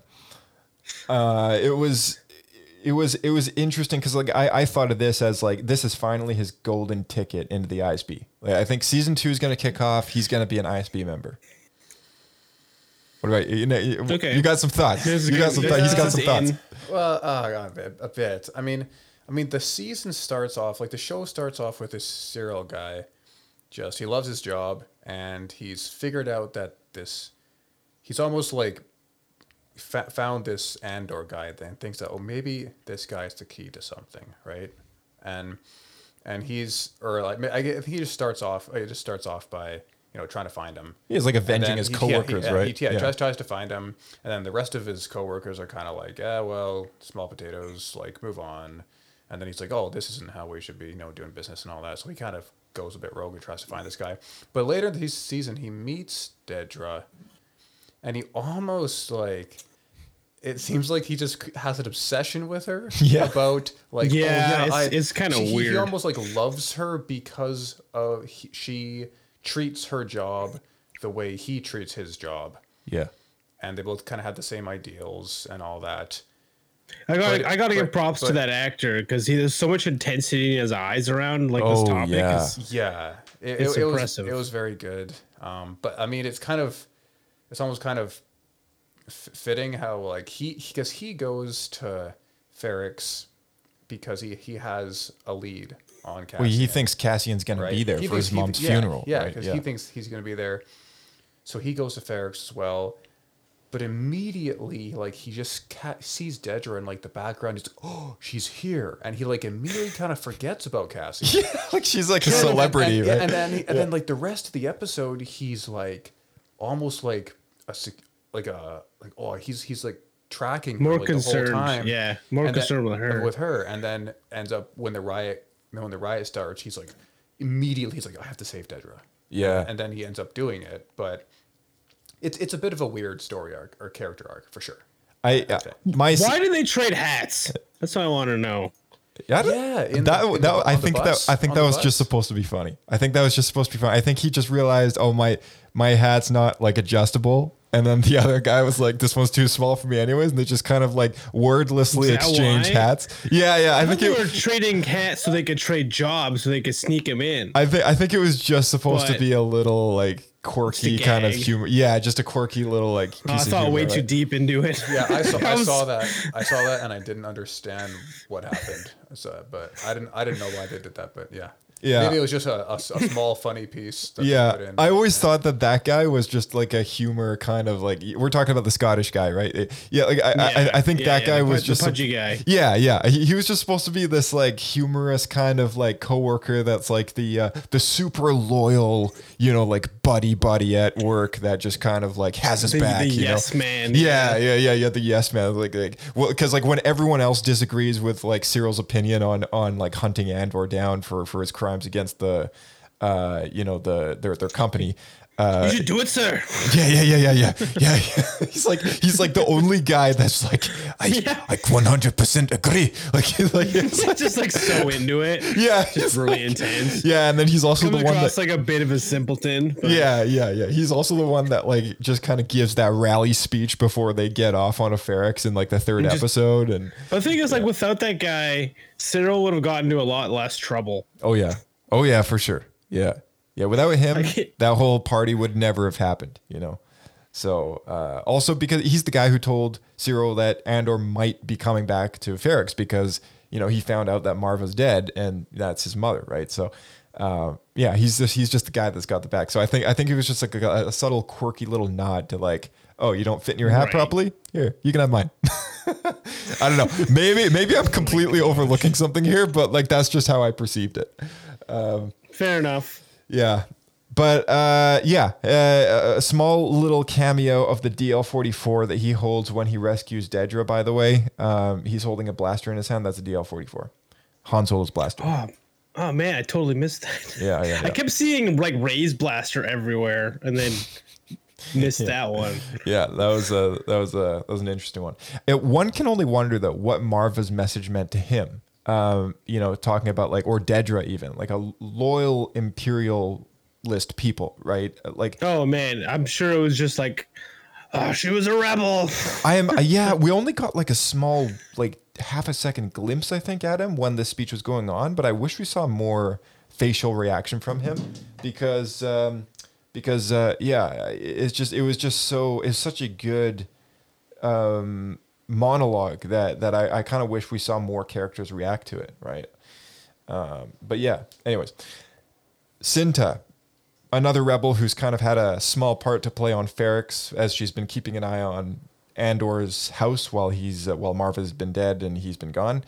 It was interesting because like I thought of this as like this is finally his golden ticket into the ISB. Like, I think season 2 is going to kick off. He's going to be an ISB member. What about you? You got some thoughts. He's got some thoughts. Well, a bit. I mean, the season starts off like the show starts off with this Cyril guy. Just he loves his job and he's figured out that he's almost like. Found this Andor guy then thinks that, oh, maybe this guy's the key to something, right? And he's or like I he just starts off. It just starts off by, you know, trying to find him. He's like avenging his coworkers, right? He tries to find him, and then the rest of his coworkers are kind of like, well, small potatoes, like move on. And then he's like, oh, this isn't how we should be, you know, doing business and all that. So he kind of goes a bit rogue and tries to find this guy. But later in the season, he meets Dedra. And he almost like, it seems like he just has an obsession with her about like, it's kind of weird. He almost like loves her because of she treats her job the way he treats his job. Yeah. And they both kind of had the same ideals and all that. I gotta give props to that actor because there's so much intensity in his eyes around like this topic. Yeah. It's impressive. It was very good. But I mean, it's almost kind of fitting how like because he goes to Ferrix because he has a lead on Cassian. Well, he thinks Cassian's going to be there for his mom's funeral. Yeah, because he thinks he's going to be there. So he goes to Ferrix as well. But immediately, like he just sees Dedra in like the background. He's like, oh, she's here, and he like immediately kind of forgets about Cassian. Yeah, like she's like a celebrity, and, right? And then like the rest of the episode, he's like almost like. He's like tracking her, more like, concerned the whole time. Yeah, more concerned with her, and then ends up when the riot starts, he's like immediately he's like, I have to save Dedra. Yeah, and then he ends up doing it, but it's a bit of a weird story arc or character arc for sure. Why do they trade hats? That's what I want to know. I think that was just supposed to be funny. I think he just realized, oh, my hat's not like adjustable, and then the other guy was like, this one's too small for me anyways, and they just kind of like wordlessly exchange hats. I think they were trading hats so they could trade jobs so they could sneak him in. I think it was just supposed to be a little like quirky kind of humor. Yeah, just a quirky little like piece of humor. I thought way too deep into it. Yeah, I saw that and I didn't understand what happened. So, but I didn't know why they did that, but yeah. Yeah. Maybe it was just a small funny piece. That they put in. I always thought that guy was just like a humor kind of like, we're talking about the Scottish guy, right? Yeah. Like I think that guy was just the pudgy guy. Yeah. Yeah. He was just supposed to be this like humorous kind of like coworker. That's like the super loyal, you know, like buddy at work that just kind of like has his back. The yes man. Yeah. The yes man. Like, well, cause like when everyone else disagrees with like Cyril's opinion on like hunting Andor down for his crime against the their company You should do it, sir. Yeah. He's like the only guy that's like, I 100% agree. Like it's just like so into it. Yeah, just really intense. Yeah, and then he's also the one that's like a bit of a simpleton. But. Yeah. He's also the one that like just kind of gives that rally speech before they get off on a Ferrix in like the third episode. And the thing is, like, without that guy, Cyril would have gotten into a lot less trouble. Oh yeah, for sure. Yeah. Yeah, without him, that whole party would never have happened, you know? So also because he's the guy who told Cyril that Andor might be coming back to Ferrix because, you know, he found out that Marva's dead and that's his mother, right? So, yeah, he's just the guy that's got the back. So I think it was just like a subtle, quirky little nod to like, oh, you don't fit in your hat properly? Here, you can have mine. I don't know. Maybe I'm completely overlooking something here, but like that's just how I perceived it. Fair enough. Yeah, but a small little cameo of the DL-44 that he holds when he rescues Dedra, by the way. He's holding a blaster in his hand. That's a DL-44. Han Solo's blaster. Oh, man, I totally missed that. Yeah. I kept seeing like Rey's blaster everywhere and then missed that one. Yeah, that was an interesting one. One can only wonder, though, what Marva's message meant to him. You know, talking about like, or Dedra even, like a loyal imperialist people, right? Like, oh man, I'm sure it was just like, oh, she was a rebel. We only got like a small, like half a second glimpse, I think, at him when this speech was going on, but I wish we saw more facial reaction from him because it was such a good, monologue that I kind of wish we saw more characters react to it, right? But yeah, anyways, Cinta, another rebel who's kind of had a small part to play on Ferrix as she's been keeping an eye on Andor's house while while Marva's been dead and he's been gone.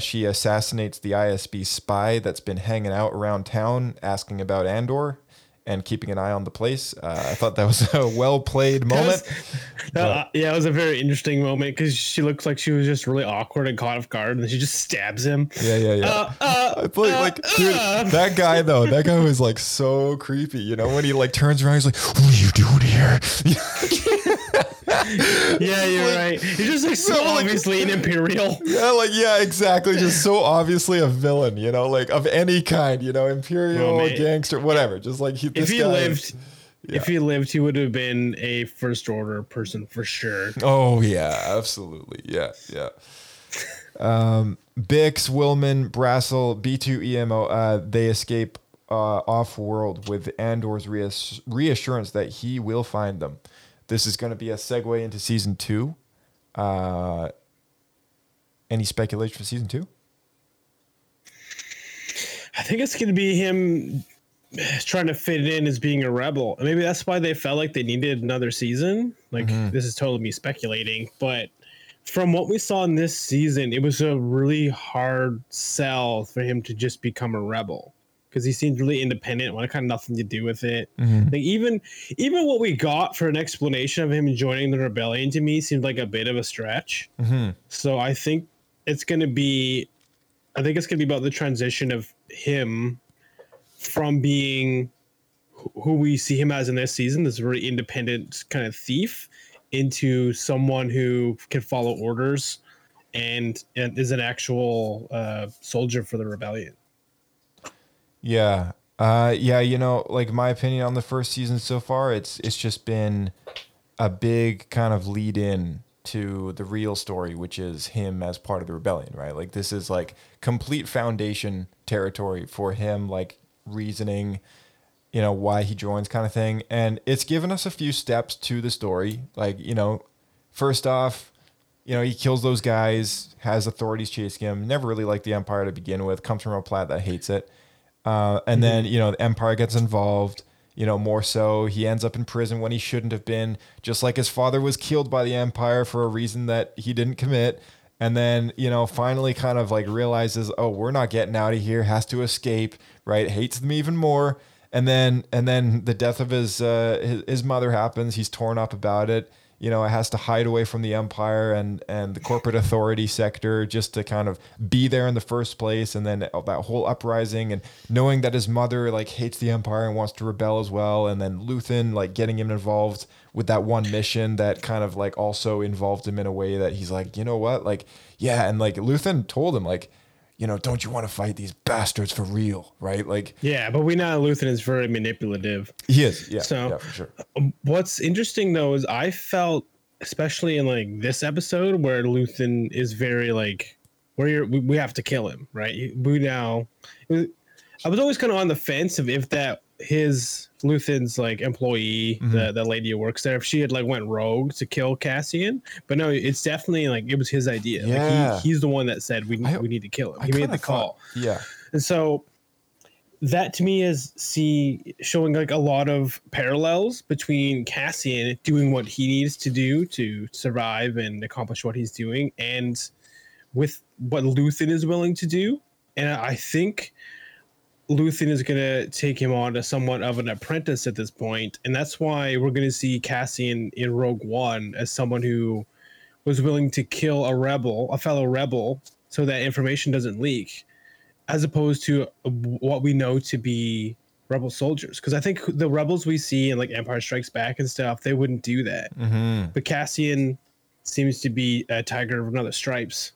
She assassinates the ISB spy that's been hanging out around town asking about Andor and keeping an eye on the place. I thought that was a well-played moment. It was a very interesting moment because she looks like she was just really awkward and caught off guard, and then she just stabs him. Yeah. Dude, that guy, though, was, like, so creepy, you know? When he, like, turns around, he's like, what are you doing here? Yeah, you're like, right. He's just, like, so obviously an imperial. Yeah, like, yeah, exactly. Just so obviously a villain, you know? Like, of any kind, you know? Imperial, gangster, whatever. Just, like, if he lived, he would have been a first order person for sure. Oh yeah, absolutely. Yeah. Bix, Wilmon, Brassel, B2 EMO, they escape off world with Andor's reassurance that he will find them. This is going to be a segue into season 2. Any speculation for season 2? I think it's going to be him trying to fit in as being a rebel. Maybe that's why they felt like they needed another season. Like, This is totally me speculating, but from what we saw in this season, it was a really hard sell for him to just become a rebel because he seemed really independent, wanted kind of nothing to do with it. Like even what we got for an explanation of him joining the rebellion to me seemed like a bit of a stretch. So I think it's going to be about the transition of him from being who we see him as in this season, this really independent kind of thief, into someone who can follow orders and is an actual soldier for the rebellion. You know, like my opinion on the first season so far, it's just been a big kind of lead in to the real story, which is him as part of the rebellion, right? Like this is like complete foundation territory for him, like reasoning, you know, why he joins kind of thing. And it's given us a few steps to the story. Like, you know, first off, you know, he kills those guys, has authorities chasing him, never really liked the Empire to begin with, comes from a planet that hates it. And then, you know, the Empire gets involved, you know, more so. He ends up in prison when he shouldn't have been, just like his father was killed by the Empire for a reason that he didn't commit. And then, you know, finally kind of like realizes, oh, we're not getting out of here, has to escape, right? Hates them even more. And then the death of his mother happens. He's torn up about it. you know, it has to hide away from the Empire and the corporate authority sector just to kind of be there in the first place. And then that whole uprising and knowing that his mother like hates the Empire and wants to rebel as well. And then Luthen like getting him involved with that one mission that kind of like also involved him in a way that he's like, you know what? Like, yeah. And like Luthen told him like, you know, don't you want to fight these bastards for real? Right? Like, yeah, but we know Luthen is very manipulative. He is. Yeah. So yeah, for sure. What's interesting though, is I felt, especially in like this episode where Luthen is very like, we have to kill him. Right. I was always kind of on the fence of if that his Luthen's like employee, mm-hmm. the lady who works there, if she had like went rogue to kill Cassian, but no, it's definitely like it was his idea. Yeah. Like he's the one that said we need to kill him. He made the call. Yeah, and so that to me is showing like a lot of parallels between Cassian doing what he needs to do to survive and accomplish what he's doing, and with what Luthen is willing to do, and I think Luthen is going to take him on as somewhat of an apprentice at this point, and that's why we're going to see Cassian in Rogue One as someone who was willing to kill a fellow rebel, so that information doesn't leak, as opposed to what we know to be rebel soldiers. Because I think the rebels we see in like Empire Strikes Back and stuff, they wouldn't do that. Mm-hmm. But Cassian seems to be a tiger of another stripes.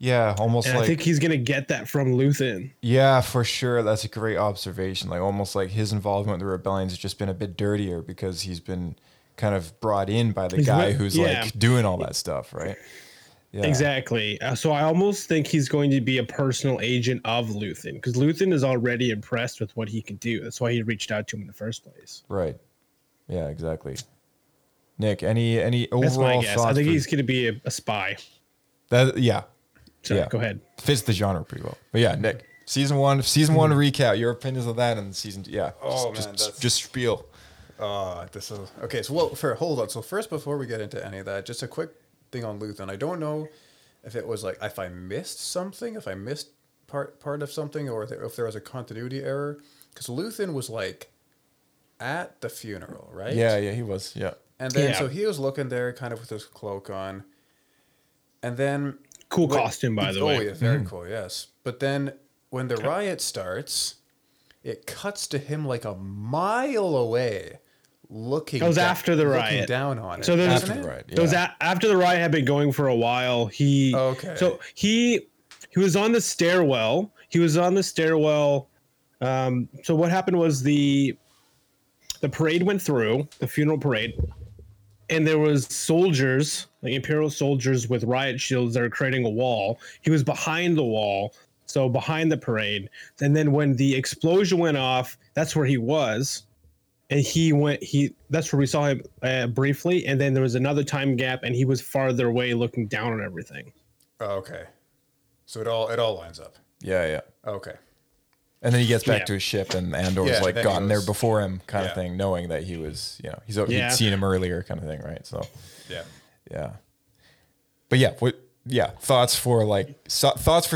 Yeah, almost. And like, I think he's gonna get that from Luthen. Yeah, for sure. That's a great observation. Like almost like his involvement in the rebellion has just been a bit dirtier because he's been kind of brought in by the guy who's like doing all that stuff, right? Yeah. Exactly. So I almost think he's going to be a personal agent of Luthen, because Luthen is already impressed with what he can do. That's why he reached out to him in the first place. Right. Yeah. Exactly. Nick, any overall thoughts? That's my guess. I think he's gonna be a spy. That yeah. So yeah. Go ahead. Fits the genre pretty well. But yeah, Nick, season one recap, your opinions of that and season two. Yeah. Oh, just spiel. This is okay. So hold on. So first, before we get into any of that, just a quick thing on Luthen. I don't know if it was like, if I missed something, if I missed part of something, or if there was a continuity error, because Luthen was like at the funeral, right? Yeah, he was. Yeah. And then, so he was looking there kind of with his cloak on, and then. Cool costume, by the way. Oh, yeah, very cool, yes. But then when the riot starts, it cuts to him like a mile away looking down on it. So there's after the riot. Yeah. Those after the riot had been going for a while, he was on the stairwell. So what happened was the parade went through, the funeral parade. And there was soldiers, like Imperial soldiers with riot shields that are creating a wall. He was behind the wall, so behind the parade. And then when the explosion went off, that's where he was. And that's where we saw him briefly. And then there was another time gap, and he was farther away looking down on everything. Oh, okay. So it all lines up. Yeah, yeah. Okay. And then he gets back to his ship, and Andor's like gotten there before him, kind of thing, knowing that he was, you know, he'd seen him earlier, kind of thing, right? So, yeah, but thoughts for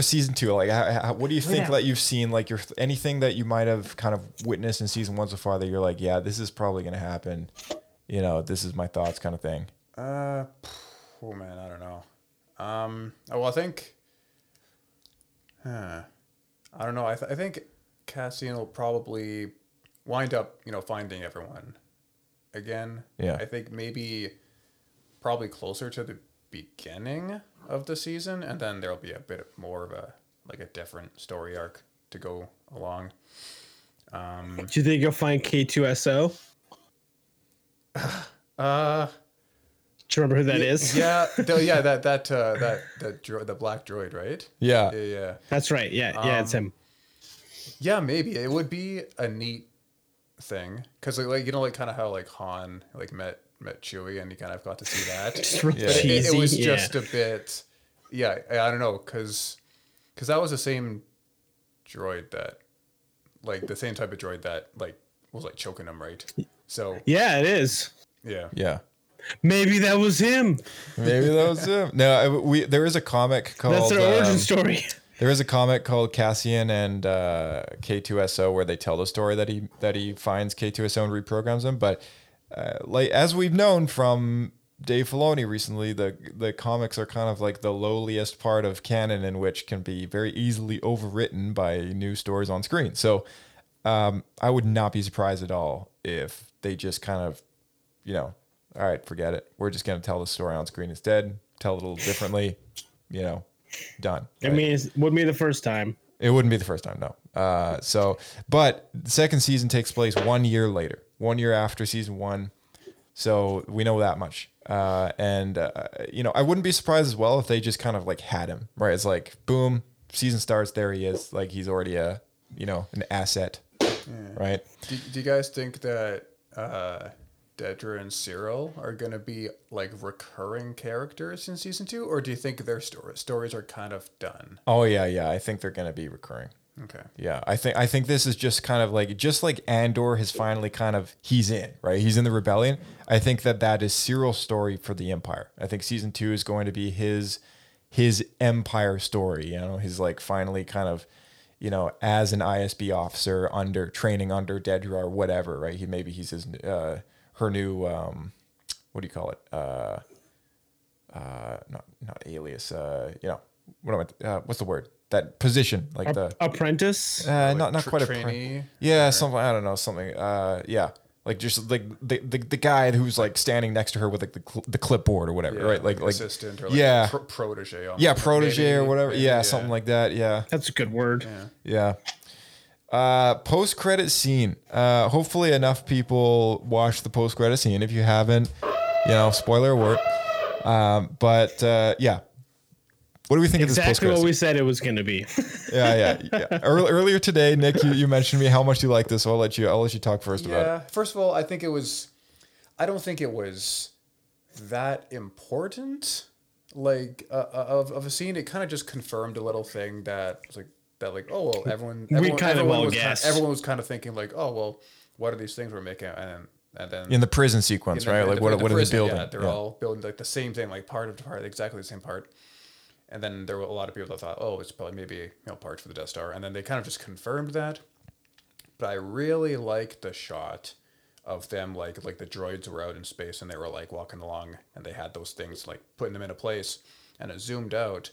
season two, like what do you think that you've seen, like anything that you might have kind of witnessed in season one so far that you're like, yeah, this is probably gonna happen, you know, this is my thoughts, kind of thing. Oh man, I don't know. I don't know. I think Cassian will probably wind up, you know, finding everyone again. Yeah. I think probably closer to the beginning of the season, and then there'll be a bit more of a different story arc to go along. Do you think you'll find K2SO? Do you remember who that is? Yeah, the black droid, right? Yeah, yeah, that's right. Yeah, it's him. Yeah, maybe it would be a neat thing because, like, you know, like kind of how like Han like met Chewie, and you kind of got to see that. Just real cheesy. It was just a bit. Yeah, I don't know, because that was the same droid that, like, the same type of droid that like was like choking him, right? So yeah, it is. Yeah. Yeah. Maybe that was him. No, there is a comic called... That's their origin story. There is a comic called Cassian and K2SO where they tell the story that he finds K2SO and reprograms him. But like as we've known from Dave Filoni recently, the comics are kind of like the lowliest part of canon, in which can be very easily overwritten by new stories on screen. So I would not be surprised at all if they just kind of, you know, all right, forget it. We're just going to tell the story on screen instead. Tell it a little differently, you know, done. Right? I mean, it wouldn't be the first time. It wouldn't be the first time, no. But the second season takes place 1 year later, 1 year after season one. So we know that much. You know, I wouldn't be surprised as well if they just kind of like had him, right? It's like, boom, season starts. There he is. Like, he's already an asset. Yeah. Right. Do you guys think that Dedra and Cyril are going to be like recurring characters in season two, or do you think their stories are kind of done? Oh yeah. I think they're going to be recurring. Okay. Yeah, I think this is just kind of like, just like Andor has finally kind of, he's in, right? He's in the rebellion. I think that is Cyril's story for the Empire. I think season two is going to be his Empire story. You know, he's like finally kind of, you know, as an ISB officer training under Dedra or whatever, right? Maybe he's her new what do you call it? Not alias. What's the word? That position, like the apprentice, not quite a trainee. Yeah, something. I don't know, something. Yeah, like just like the guy who's like standing next to her with like the clipboard or whatever, yeah, right? Like assistant or like protege. Yeah, protege maybe, or whatever. Maybe, yeah, something like that. Yeah, that's a good word. Yeah. Post credit scene. Hopefully enough people watch the post credit scene. If you haven't, you know, spoiler alert. Yeah. What do we think of this post-credits? Exactly what we said it was going to be. Yeah. Earlier today, Nick, you mentioned to me how much you like this, so I'll let you talk first about it. Yeah. First of all, I don't think it was that important. Like of a scene, it kind of just confirmed a little thing that was like that. Like, oh well, everyone was kind of thinking like, oh well, what are these things we're making? And then in the prison sequence, right? Like what are they building? Yeah, they're all building like the same thing, like part, exactly the same part. And then there were a lot of people that thought, oh, it's probably maybe, you know, parts for the Death Star. And then they kind of just confirmed that. But I really liked the shot of them, like the droids were out in space and they were like walking along and they had those things like putting them into place, and it zoomed out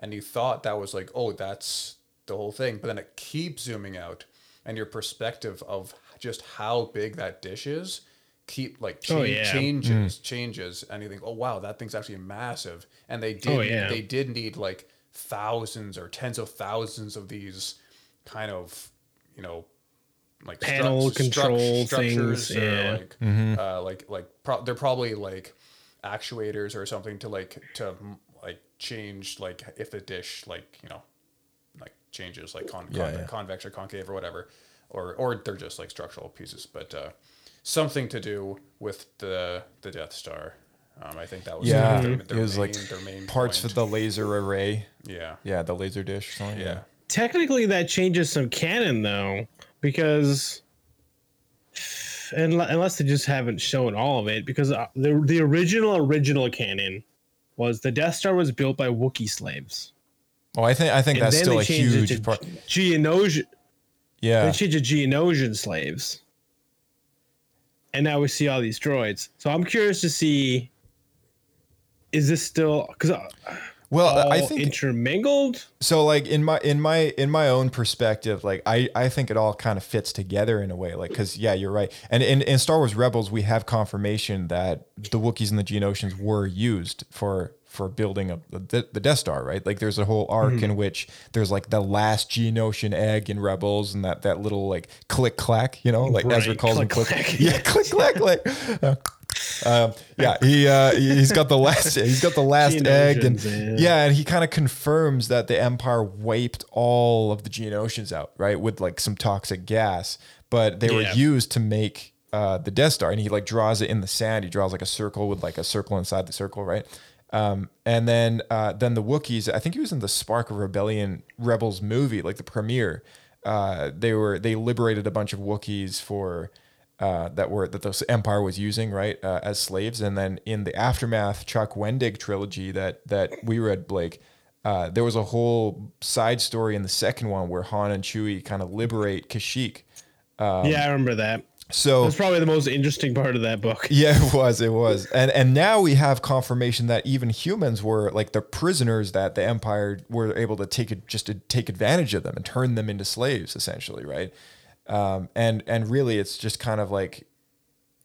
and you thought that was like, oh, that's the whole thing. But then it keeps zooming out and your perspective of just how big that dish is changes, and you think, oh wow, that thing's actually massive, and they did need like thousands or tens of thousands of these kind of, you know, like panel control structures things, they're probably like actuators or something to change, like if the dish like, you know, like changes like convex or concave or whatever, or they're just like structural pieces, but something to do with the Death Star. I think that was their main parts for the laser array. Yeah, the laser dish. Something. Yeah. Technically, that changes some canon though, because unless they just haven't shown all of it, because the original canon was the Death Star was built by Wookiee slaves. Oh, I think that's still a huge part. Geonosian. Yeah, they changed to Geonosian slaves. And now we see all these droids. So I'm curious to see, is this still I think intermingled? So like in my own perspective, like I think it all kind of fits together in a way, like, cause yeah, you're right. And in Star Wars Rebels, we have confirmation that the Wookiees and the Geonosians were used for building up the Death Star, right? Like there's a whole arc in which there's like the last Geonosian egg in Rebels, and that little like click clack, you know, like right. Ezra calls him click clack. Yeah, click clack like. He's got the last egg, and and he kind of confirms that the Empire wiped all of the Geonosians out, right, with like some toxic gas, but they were used to make the Death Star, and he like draws it in the sand. He draws like a circle with like a circle inside the circle, right? And then the Wookiees, I think he was in the Spark of Rebellion Rebels movie, like the premiere, they liberated a bunch of Wookiees that the Empire was using, right, as slaves. And then in the Aftermath Chuck Wendig trilogy that we read, Blake, there was a whole side story in the second one where Han and Chewie kind of liberate Kashyyyk. I remember that. So that's probably the most interesting part of that book. Yeah, it was. And now we have confirmation that even humans were like the prisoners that the Empire were able to take advantage of them and turn them into slaves, essentially, right? And really, it's just kind of like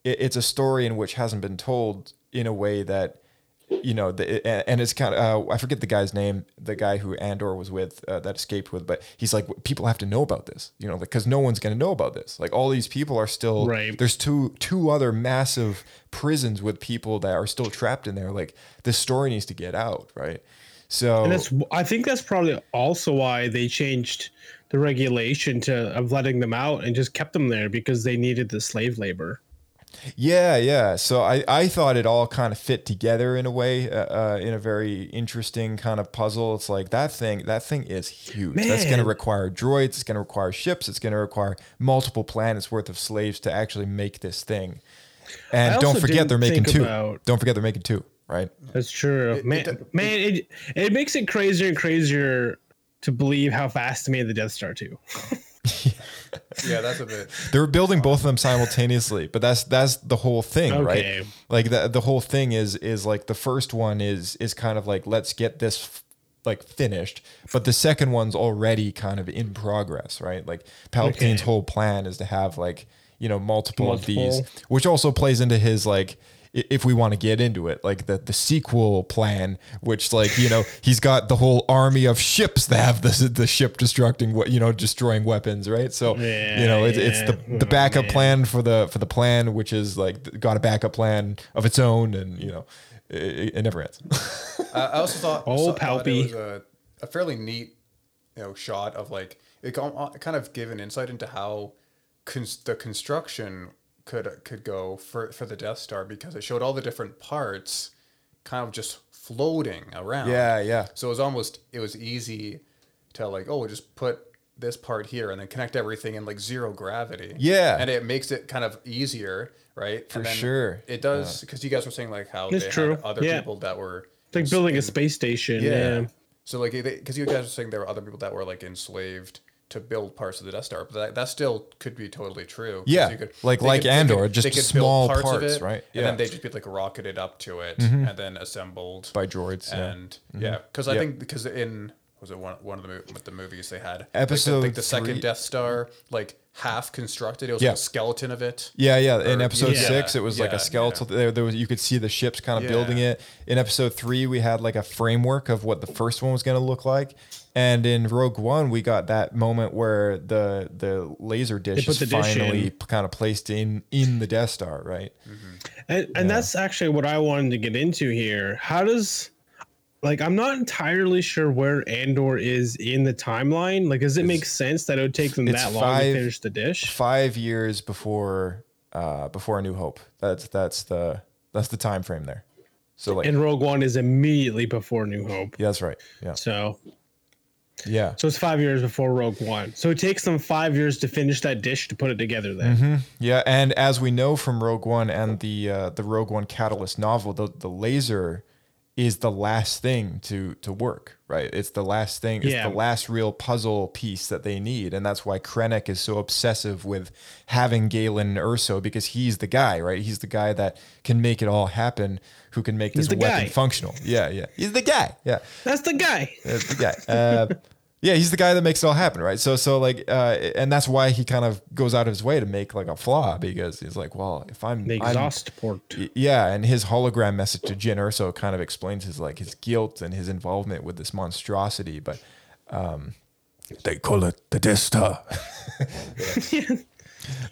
it's a story in which hasn't been told in a way that, you know, and it's kind of I forget the guy's name, the guy who Andor was with that escaped with, but he's like, people have to know about this, you know, like, because no one's going to know about this. Like, all these people are still right. There's two other massive prisons with people that are still trapped in there. Like, this story needs to get out, right? So, and I think that's probably also why they changed the regulation of letting them out and just kept them there, because they needed the slave labor. Yeah. So I thought it all kind of fit together in a way, in a very interesting kind of puzzle. It's like that thing is huge. Man. That's going to require droids. It's going to require ships. It's going to require multiple planets worth of slaves to actually make this thing. And don't forget they're making two, right? That's true. It makes it crazier and crazier to believe how fast they made the Death Star 2. Yeah, that's a bit. They were building both of them simultaneously, but that's the whole thing, okay. Right? Like the whole thing is like the first one is kind of like, let's get this like finished, but the second one's already kind of in progress, right? Like Palpatine's whole plan is to have like, you know, multiple of these, which also plays into his like, if we want to get into it, like the sequel plan, which like, you know, he's got the whole army of ships that have the ship destroying weapons, right? So, yeah, you know, it's the backup plan for the plan, which is like got a backup plan of its own, and you know, it never ends. I also thought Palpy was a fairly neat, you know, shot of like it kind of gave an insight into how the construction could go for the Death Star, because it showed all the different parts kind of just floating around. Yeah. So it was easy to like, oh, we'll just put this part here and then connect everything in like zero gravity. Yeah. And it makes it kind of easier, right? For sure. It does, because you guys were saying like how they had other people that were like building a space station. Yeah. So like, because you guys were saying there were other people that were like enslaved to build parts of the Death Star, but that still could be totally true. Yeah, you could, like Andor, just small parts of it, right? Yeah. And then they'd just be like rocketed up to it, mm-hmm. and then assembled by droids. And because I think because in was it one of the movies they had episode like the second Death Star like half constructed. It was like a skeleton of it. Yeah. In episode 6, it was like a skeleton. Yeah. There was you could see the ships kind of building it. In episode 3, we had like a framework of what the first one was going to look like. And in Rogue One, we got that moment where the laser dish is finally kind of placed in the Death Star, right? Mm-hmm. And that's actually what I wanted to get into here. How does, like, I'm not entirely sure where Andor is in the timeline. Like, does it make sense that it would take them that long to finish the dish? 5 years before A New Hope. That's the time frame there. So like, and Rogue One is immediately before New Hope. Yeah, that's right. Yeah. So it's 5 years before Rogue One. So it takes them 5 years to finish that dish, to put it together then. Mm-hmm. Yeah, and as we know from Rogue One and the Rogue One Catalyst novel, the laser is the last thing to work, right? It's the last thing. It's the last real puzzle piece that they need, and that's why Krennic is so obsessive with having Galen Erso, because he's the guy, right? He's the guy that can make it all happen, who can make this weapon functional. Yeah. He's the guy. Yeah. That's the guy. Yeah, he's the guy that makes it all happen, right? So like, and that's why he kind of goes out of his way to make like a flaw, because he's like, well, if I'm the exhaust port. Yeah, and his hologram message to Jyn Erso kind of explains his like his guilt and his involvement with this monstrosity, but they call it the Death Star.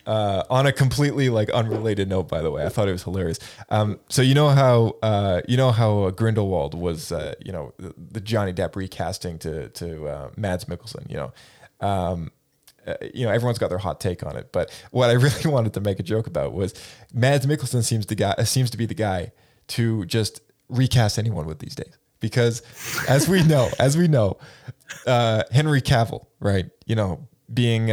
On a completely like unrelated note, by the way, I thought it was hilarious. So you know how Grindelwald was, you know, the Johnny Depp recasting to Mads Mikkelsen. You know, everyone's got their hot take on it, but what I really wanted to make a joke about was Mads Mikkelsen seems to be the guy to just recast anyone with these days, because as we know, Henry Cavill, right? You know, being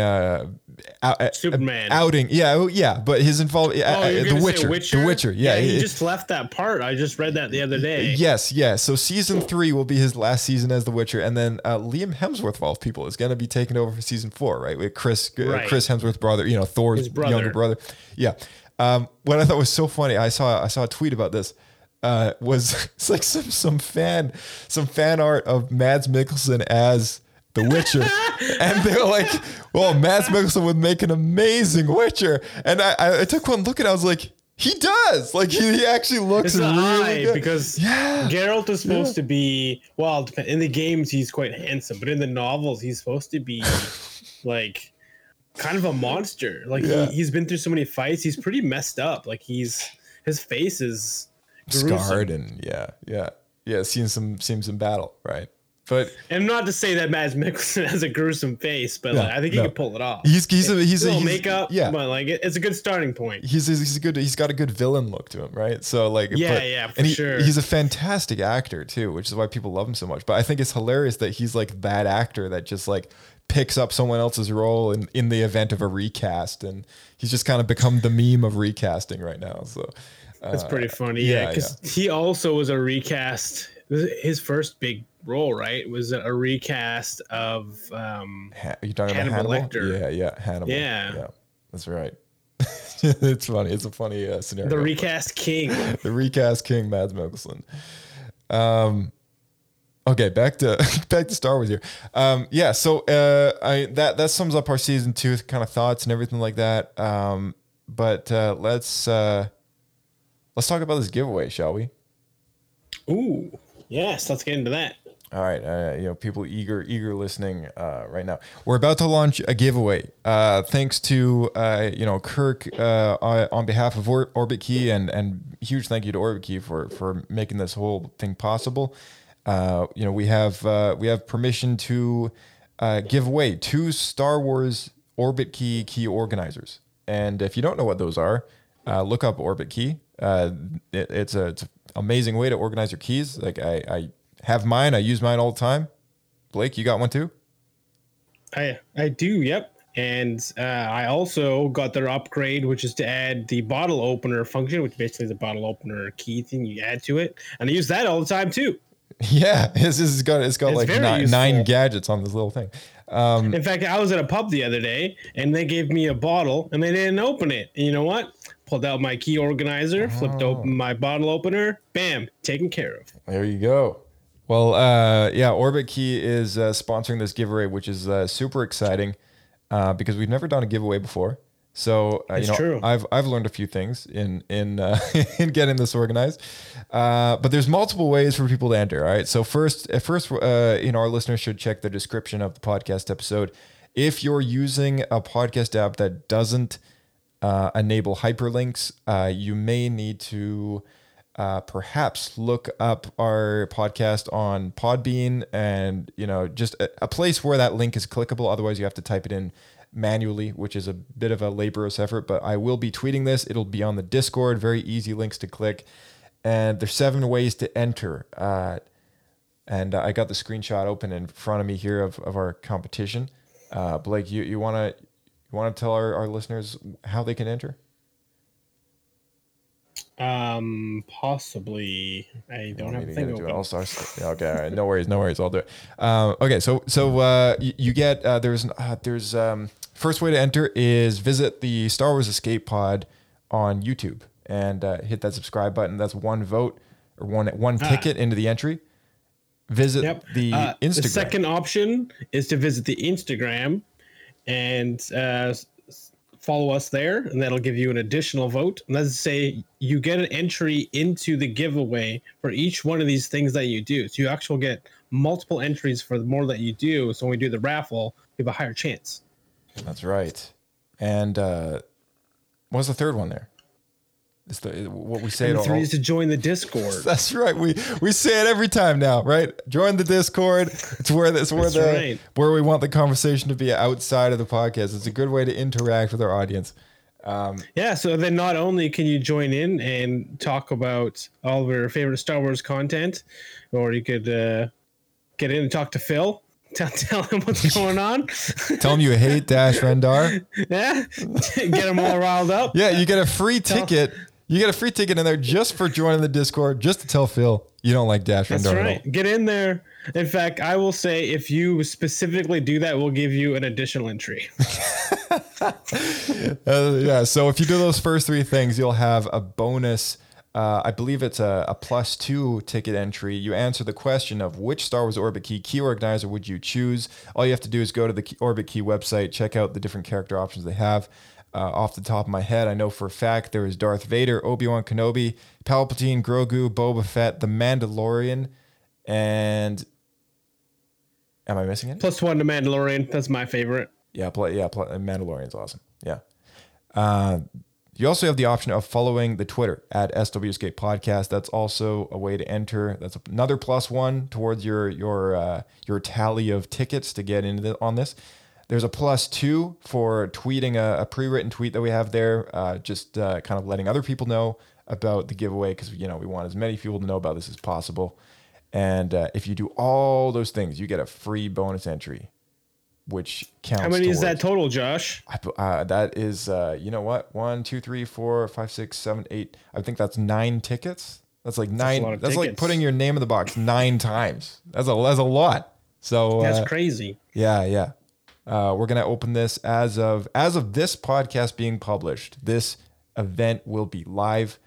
Superman outing. Yeah, yeah, but his involvement. The Witcher. Yeah, he just left that part. I just read that the other day. Yes, yeah. So season 3 will be his last season as The Witcher, and then Liam Hemsworth, of all people, is going to be taking over for season 4, right? With Chris Hemsworth's brother, you know, Thor's brother. Younger brother. Yeah. What I thought was so funny, I saw a tweet about this. Was it's like some fan art of Mads Mikkelsen as The Witcher, and they were like, "Well, Mads Mikkelsen would make an amazing Witcher." And I took one look and I was like, "He does! Like he actually looks really good." Because Geralt is supposed to be in the games he's quite handsome, but in the novels he's supposed to be like kind of a monster. Like he's been through so many fights, he's pretty messed up. Like his face is scarred gruesome. And seen some battle, right? But and not to say that Mads Mikkelsen has a gruesome face, but I think he can pull it off. He's makeup, but it's a good starting point. He's got a good villain look to him, right? So sure. He's a fantastic actor too, which is why people love him so much. But I think it's hilarious that he's like that actor that just like picks up someone else's role in the event of a recast, and he's just kind of become the meme of recasting right now. So that's pretty funny, he also was a recast. His first big role, right, was a recast of you're talking Hannibal about Hannibal? Lecter. Hannibal. Yeah, that's right. It's funny. It's a funny scenario. The recast king. The recast king, Mads Mikkelsen. Okay, back to Star Wars here. So that sums up our season 2 kind of thoughts and everything like that. But let's talk about this giveaway, shall we? Ooh, yes, let's get into that. All right, people eager listening right now. We're about to launch a giveaway. Thanks to Kirk on behalf of Orbit Key, and huge thank you to Orbit Key for making this whole thing possible. We have permission to give away 2 Star Wars Orbit Key organizers, and if you don't know what those are, look up Orbit Key. It's an amazing way to organize your keys. Like I have mine. I use mine all the time. Blake, you got one too? I do. Yep. And I also got their upgrade, which is to add the bottle opener function, which basically is a bottle opener key thing you add to it. And I use that all the time too. Yeah, it's got like 9 gadgets on this little thing. In fact, I was at a pub the other day, and they gave me a bottle, and they didn't open it. And you know what? Pulled out my key organizer, flipped open my bottle opener, bam, taken care of. There you go. Well, Orbit Key is sponsoring this giveaway, which is super exciting because we've never done a giveaway before. So true. I've learned a few things in getting this organized, but there's multiple ways for people to enter. All right, so first, our listeners should check the description of the podcast episode. If you're using a podcast app that doesn't enable hyperlinks, you may need to perhaps look up our podcast on Podbean, and just a place where that link is clickable. Otherwise, you have to type it in manually, which is a bit of a laborious effort, but I will be tweeting this. It'll be on the Discord, very easy links to click. And there's 7 ways to enter. And I got the screenshot open in front of me here of our competition. Blake, you want to tell our listeners how they can enter? Possibly. I don't have a thing open. Okay, all right, no worries. I'll do it. Okay, so you get first way to enter is visit the Star Wars Escape Pod on YouTube and hit that subscribe button. That's 1 vote or one ticket into the entry. Visit the Instagram. The second option is to visit the Instagram and follow us there, and that'll give you an additional vote. And let's say you get an entry into the giveaway for each one of these things that you do. So you actually get multiple entries for the more that you do. So when we do the raffle, we have a higher chance. That's right. And what was the third one there? It's what we say. And the three is to join the Discord. That's right. We say it every time now, right? Join the Discord. It's where we want the conversation to be outside of the podcast. It's a good way to interact with our audience. So then not only can you join in and talk about all of your favorite Star Wars content, or you could get in and talk to Phil. Tell him what's going on. Tell him you hate Dash Rendar. Yeah. Get him all riled up. Yeah, you get a free ticket. You get a free ticket in there just for joining the Discord, just to tell Phil you don't like Dash Rendar. That's right. Get in there. In fact, I will say if you specifically do that, we'll give you an additional entry. Yeah. So if you do those first three things, you'll have a bonus. I believe it's a +2 ticket entry. You answer the question of which Star Wars Orbit Key organizer would you choose? All you have to do is go to the Orbit Key website, check out the different character options they have. Off the top of my head, I know for a fact there is Darth Vader, Obi-Wan Kenobi, Palpatine, Grogu, Boba Fett, The Mandalorian, and... Am I missing it? +1 to Mandalorian. That's my favorite. Yeah, Mandalorian's awesome. Yeah. You also have the option of following the Twitter at SWSK Podcast. That's also a way to enter. That's another +1 towards your tally of tickets to get into on this. There's a +2 for tweeting a pre-written tweet that we have there, just kind of letting other people know about the giveaway because we want as many people to know about this as possible. And if you do all those things, you get a free bonus entry, which counts. How many is that total, Josh? That is, 1, 2, 3, 4, 5, 6, 7, 8. I think that's 9 tickets. That's like 9. That's like putting your name in the box 9 times. That's a lot. So that's crazy. Yeah. We're going to open this as of this podcast being published. This event will be live.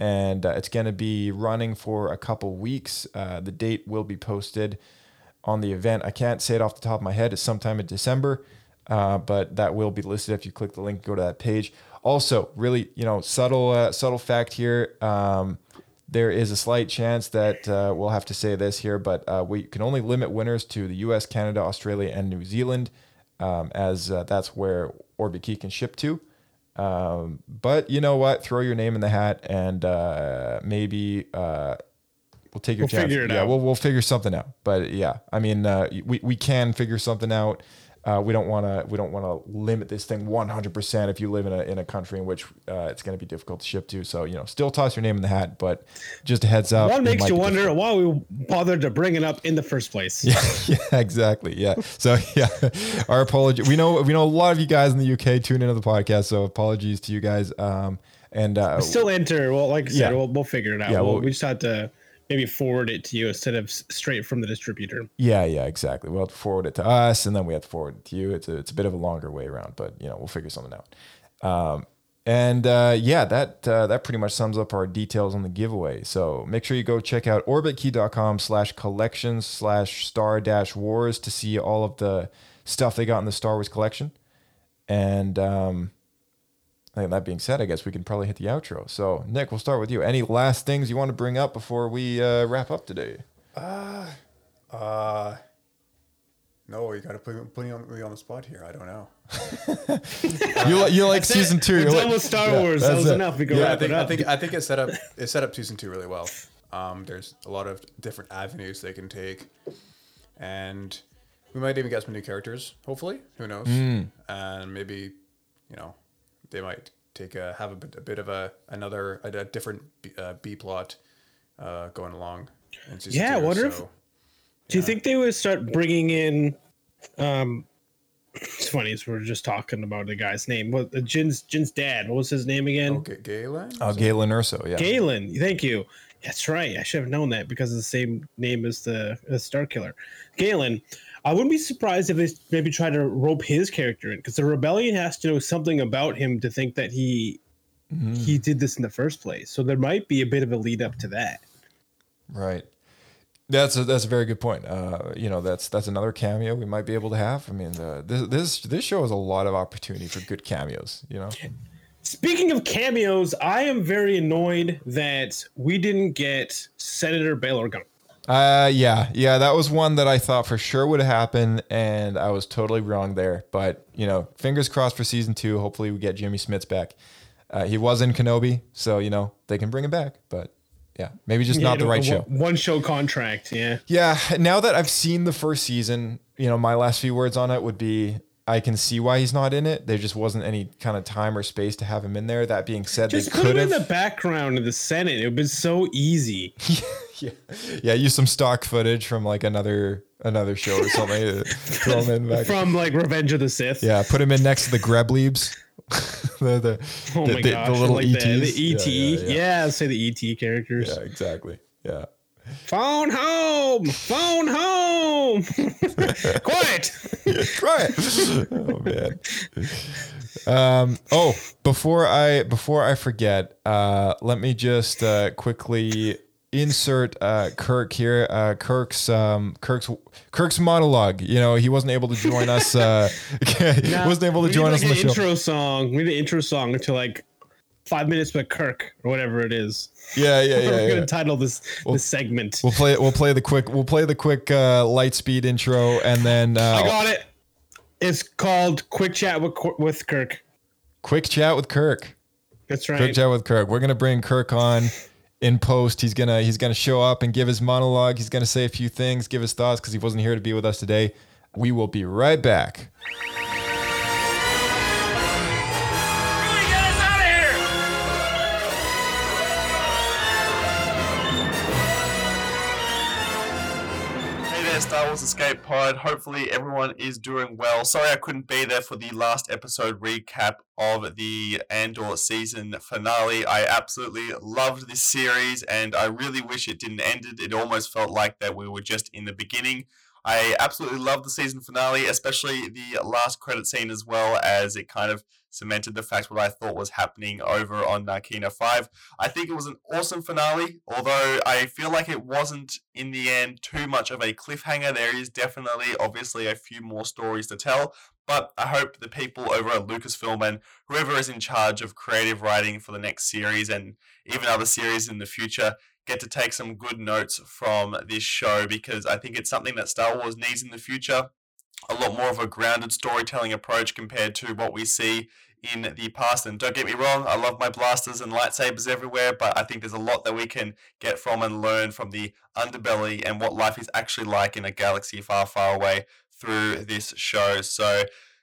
And it's going to be running for a couple weeks. The date will be posted on the event. I can't say it off the top of my head. It's sometime in December, but that will be listed if you click the link, go to that page. Also, really, subtle fact here. There is a slight chance that we'll have to say this here, but we can only limit winners to the U.S., Canada, Australia, and New Zealand, as that's where Orbit Key can ship to. But you know what? Throw your name in the hat, and maybe we'll take your chance. Figure it out. We'll figure something out. But yeah, I mean, we can figure something out. We don't want to limit this thing 100% if you live in a country in which it's going to be difficult to ship to. So, still toss your name in the hat, but just a heads up. One makes you wonder why we bothered to bring it up in the first place. Yeah, exactly. Yeah. So yeah, our apology. We know a lot of you guys in the UK tune into the podcast. So apologies to you guys. And still enter. Well, like I said, we'll figure it out. Yeah, we just had to maybe forward it to you instead of straight from the distributor. Yeah, exactly. We'll have to forward it to us, and then we have to forward it to you. It's a bit of a longer way around, but we'll figure something out. That pretty much sums up our details on the giveaway. So make sure you go check out orbitkey.com/collections/star-wars to see all of the stuff they got in the Star Wars collection. And that being said, I guess we can probably hit the outro. So, Nick, we'll start with you. Any last things you want to bring up before we wrap up today? No, you got to put me on the spot here. I don't know. you like season 2. It's almost Star Wars. That was enough. We can wrap it up. I think it set up season 2 really well. There's a lot of different avenues they can take, and we might even get some new characters. Hopefully, who knows? And maybe, they might have a bit of a different B plot going along. Yeah, I wonder if... Do you think they would start bringing in... it's funny, as we're just talking about the guy's name. Jin's dad, what was his name again? Okay, Galen? Oh, Galen Erso, yeah. Galen, thank you. That's right, I should have known that because it's the same name as the Star Killer. Galen... I wouldn't be surprised if they maybe try to rope his character in, because the Rebellion has to know something about him to think that he did this in the first place. So there might be a bit of a lead up to that. Right. That's a very good point. That's another cameo we might be able to have. I mean, this show has a lot of opportunity for good cameos. Speaking of cameos, I am very annoyed that we didn't get Senator Bail Organa. That was one that I thought for sure would happen, and I was totally wrong there. But fingers crossed for season 2. Hopefully, we get Jimmy Smits back. He was in Kenobi, so they can bring him back. But yeah, maybe just not the right show. One show contract, yeah. Yeah. Now that I've seen the first season, my last few words on it would be, I can see why he's not in it. There just wasn't any kind of time or space to have him in there. That being said, just put him in the background of the Senate. It would have been so easy. Yeah, use some stock footage from like another show or something. Throw him in back. From like Revenge of the Sith. Yeah, put him in next to the Greblebs. the little like ETs. The ET. Yeah, say the ET characters. Yeah, exactly. Yeah. Phone home! Phone home! Quiet! Yeah, try it. Oh man. Before I forget, let me just quickly insert Kirk here. Kirk's monologue. You know, he wasn't able to join us. He wasn't able to join us on the show. We need an intro song to like 5 minutes by Kirk or whatever it is. Yeah. We're gonna title this segment. We'll play the quick Lightspeed intro, and then I got it. It's called Quick Chat with Kirk. Quick Chat with Kirk. That's right. Quick Chat with Kirk. We're gonna bring Kirk on in post. He's gonna show up and give his monologue. He's gonna say a few things, give his thoughts, because he wasn't here to be with us today. We will be right back. Star Wars Escape Pod. Hopefully everyone is doing well. Sorry I couldn't be there for the last episode recap of the Andor season finale. I absolutely loved this series and I really wish it didn't end. It almost felt like that we were just in the beginning. I absolutely loved the season finale, especially the last credit scene, as well as it kind of cemented the fact what I thought was happening over on Narkina 5. I think it was an awesome finale, although I feel like it wasn't in the end too much of a cliffhanger. There is definitely, obviously, a few more stories to tell, but I hope the people over at Lucasfilm and whoever is in charge of creative writing for the next series and even other series in the future get to take some good notes from this show, because I think it's something that Star Wars needs in the future. A lot more of a grounded storytelling approach compared to what we see in the past. And don't get me wrong, I love my blasters and lightsabers everywhere, but I think there's a lot that we can get from and learn from the underbelly and what life is actually like in a galaxy far, far away through this show. So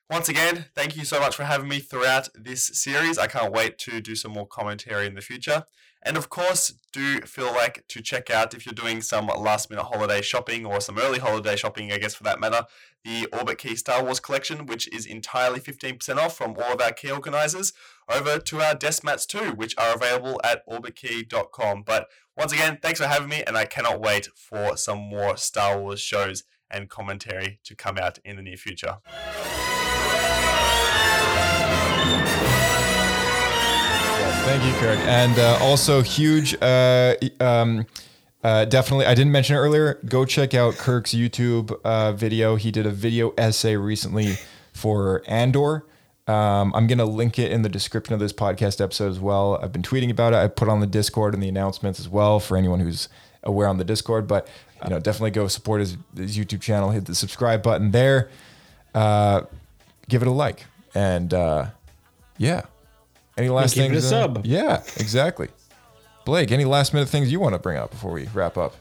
once again, thank you so much for having me throughout this series. I can't wait to do some more commentary in the future. And of course, do feel like to check out, if you're doing some last minute holiday shopping or some early holiday shopping, I guess for that matter, the Orbit Key Star Wars collection, which is entirely 15% off from all of our key organizers, over to our desk mats too, which are available at orbitkey.com. But once again, thanks for having me, and I cannot wait for some more Star Wars shows and commentary to come out in the near future. Thank you, Kirk. And also huge, definitely, I didn't mention it earlier, go check out Kirk's YouTube video. He did a video essay recently for Andor. I'm going to link it in the description of this podcast episode as well. I've been tweeting about it. I put it on the Discord and the announcements as well for anyone who's aware on the Discord. But definitely go support his YouTube channel. Hit the subscribe button there. Give it a like. And yeah. Any last things? Give it a sub. Yeah, exactly. Blake, any last minute things you want to bring up before we wrap up?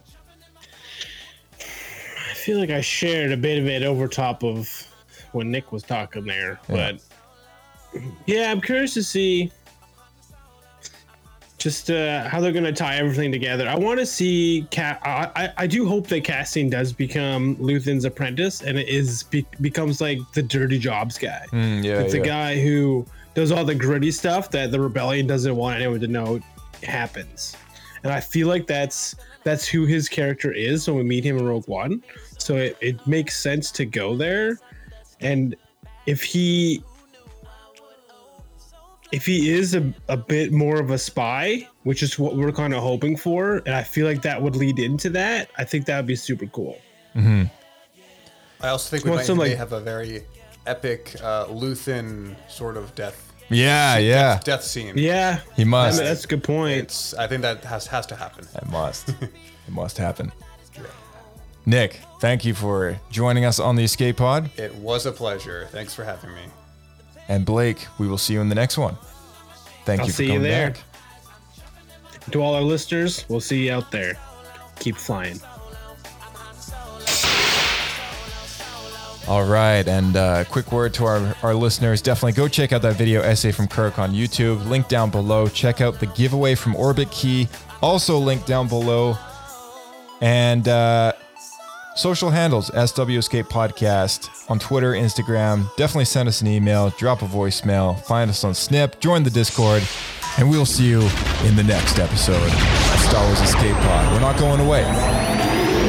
I feel like I shared a bit of it over top of when Nick was talking there, but yeah, I'm curious to see just how they're going to tie everything together. I want to see I do hope that Cassian does become Luthen's apprentice, and it becomes like the dirty jobs guy. The guy who does all the gritty stuff that the rebellion doesn't want anyone to know happens. And I feel like that's who his character is when we meet him in Rogue One. So it makes sense to go there. And if he is a bit more of a spy, which is what we're kind of hoping for, and I feel like that would lead into that, I think that would be super cool. Mm-hmm. I also think we might have a very epic Luthen sort of death. Death scene. Yeah, he must. I mean, that's a good point. I think that has to happen. It must happen. Yeah. Nick, thank you for joining us on the Escape Pod. It was a pleasure. Thanks for having me. And Blake, we will see you in the next one. Thank you for coming back. To all our listeners, we'll see you out there. Keep flying. All right, and quick word to our listeners. Definitely go check out that video essay from Kirk on YouTube. Link down below. Check out the giveaway from Orbit Key. Also linked down below. And social handles, SW Escape Podcast on Twitter, Instagram. Definitely send us an email, drop a voicemail, find us on Snip, join the Discord, and we'll see you in the next episode of Star Wars Escape Pod. We're not going away.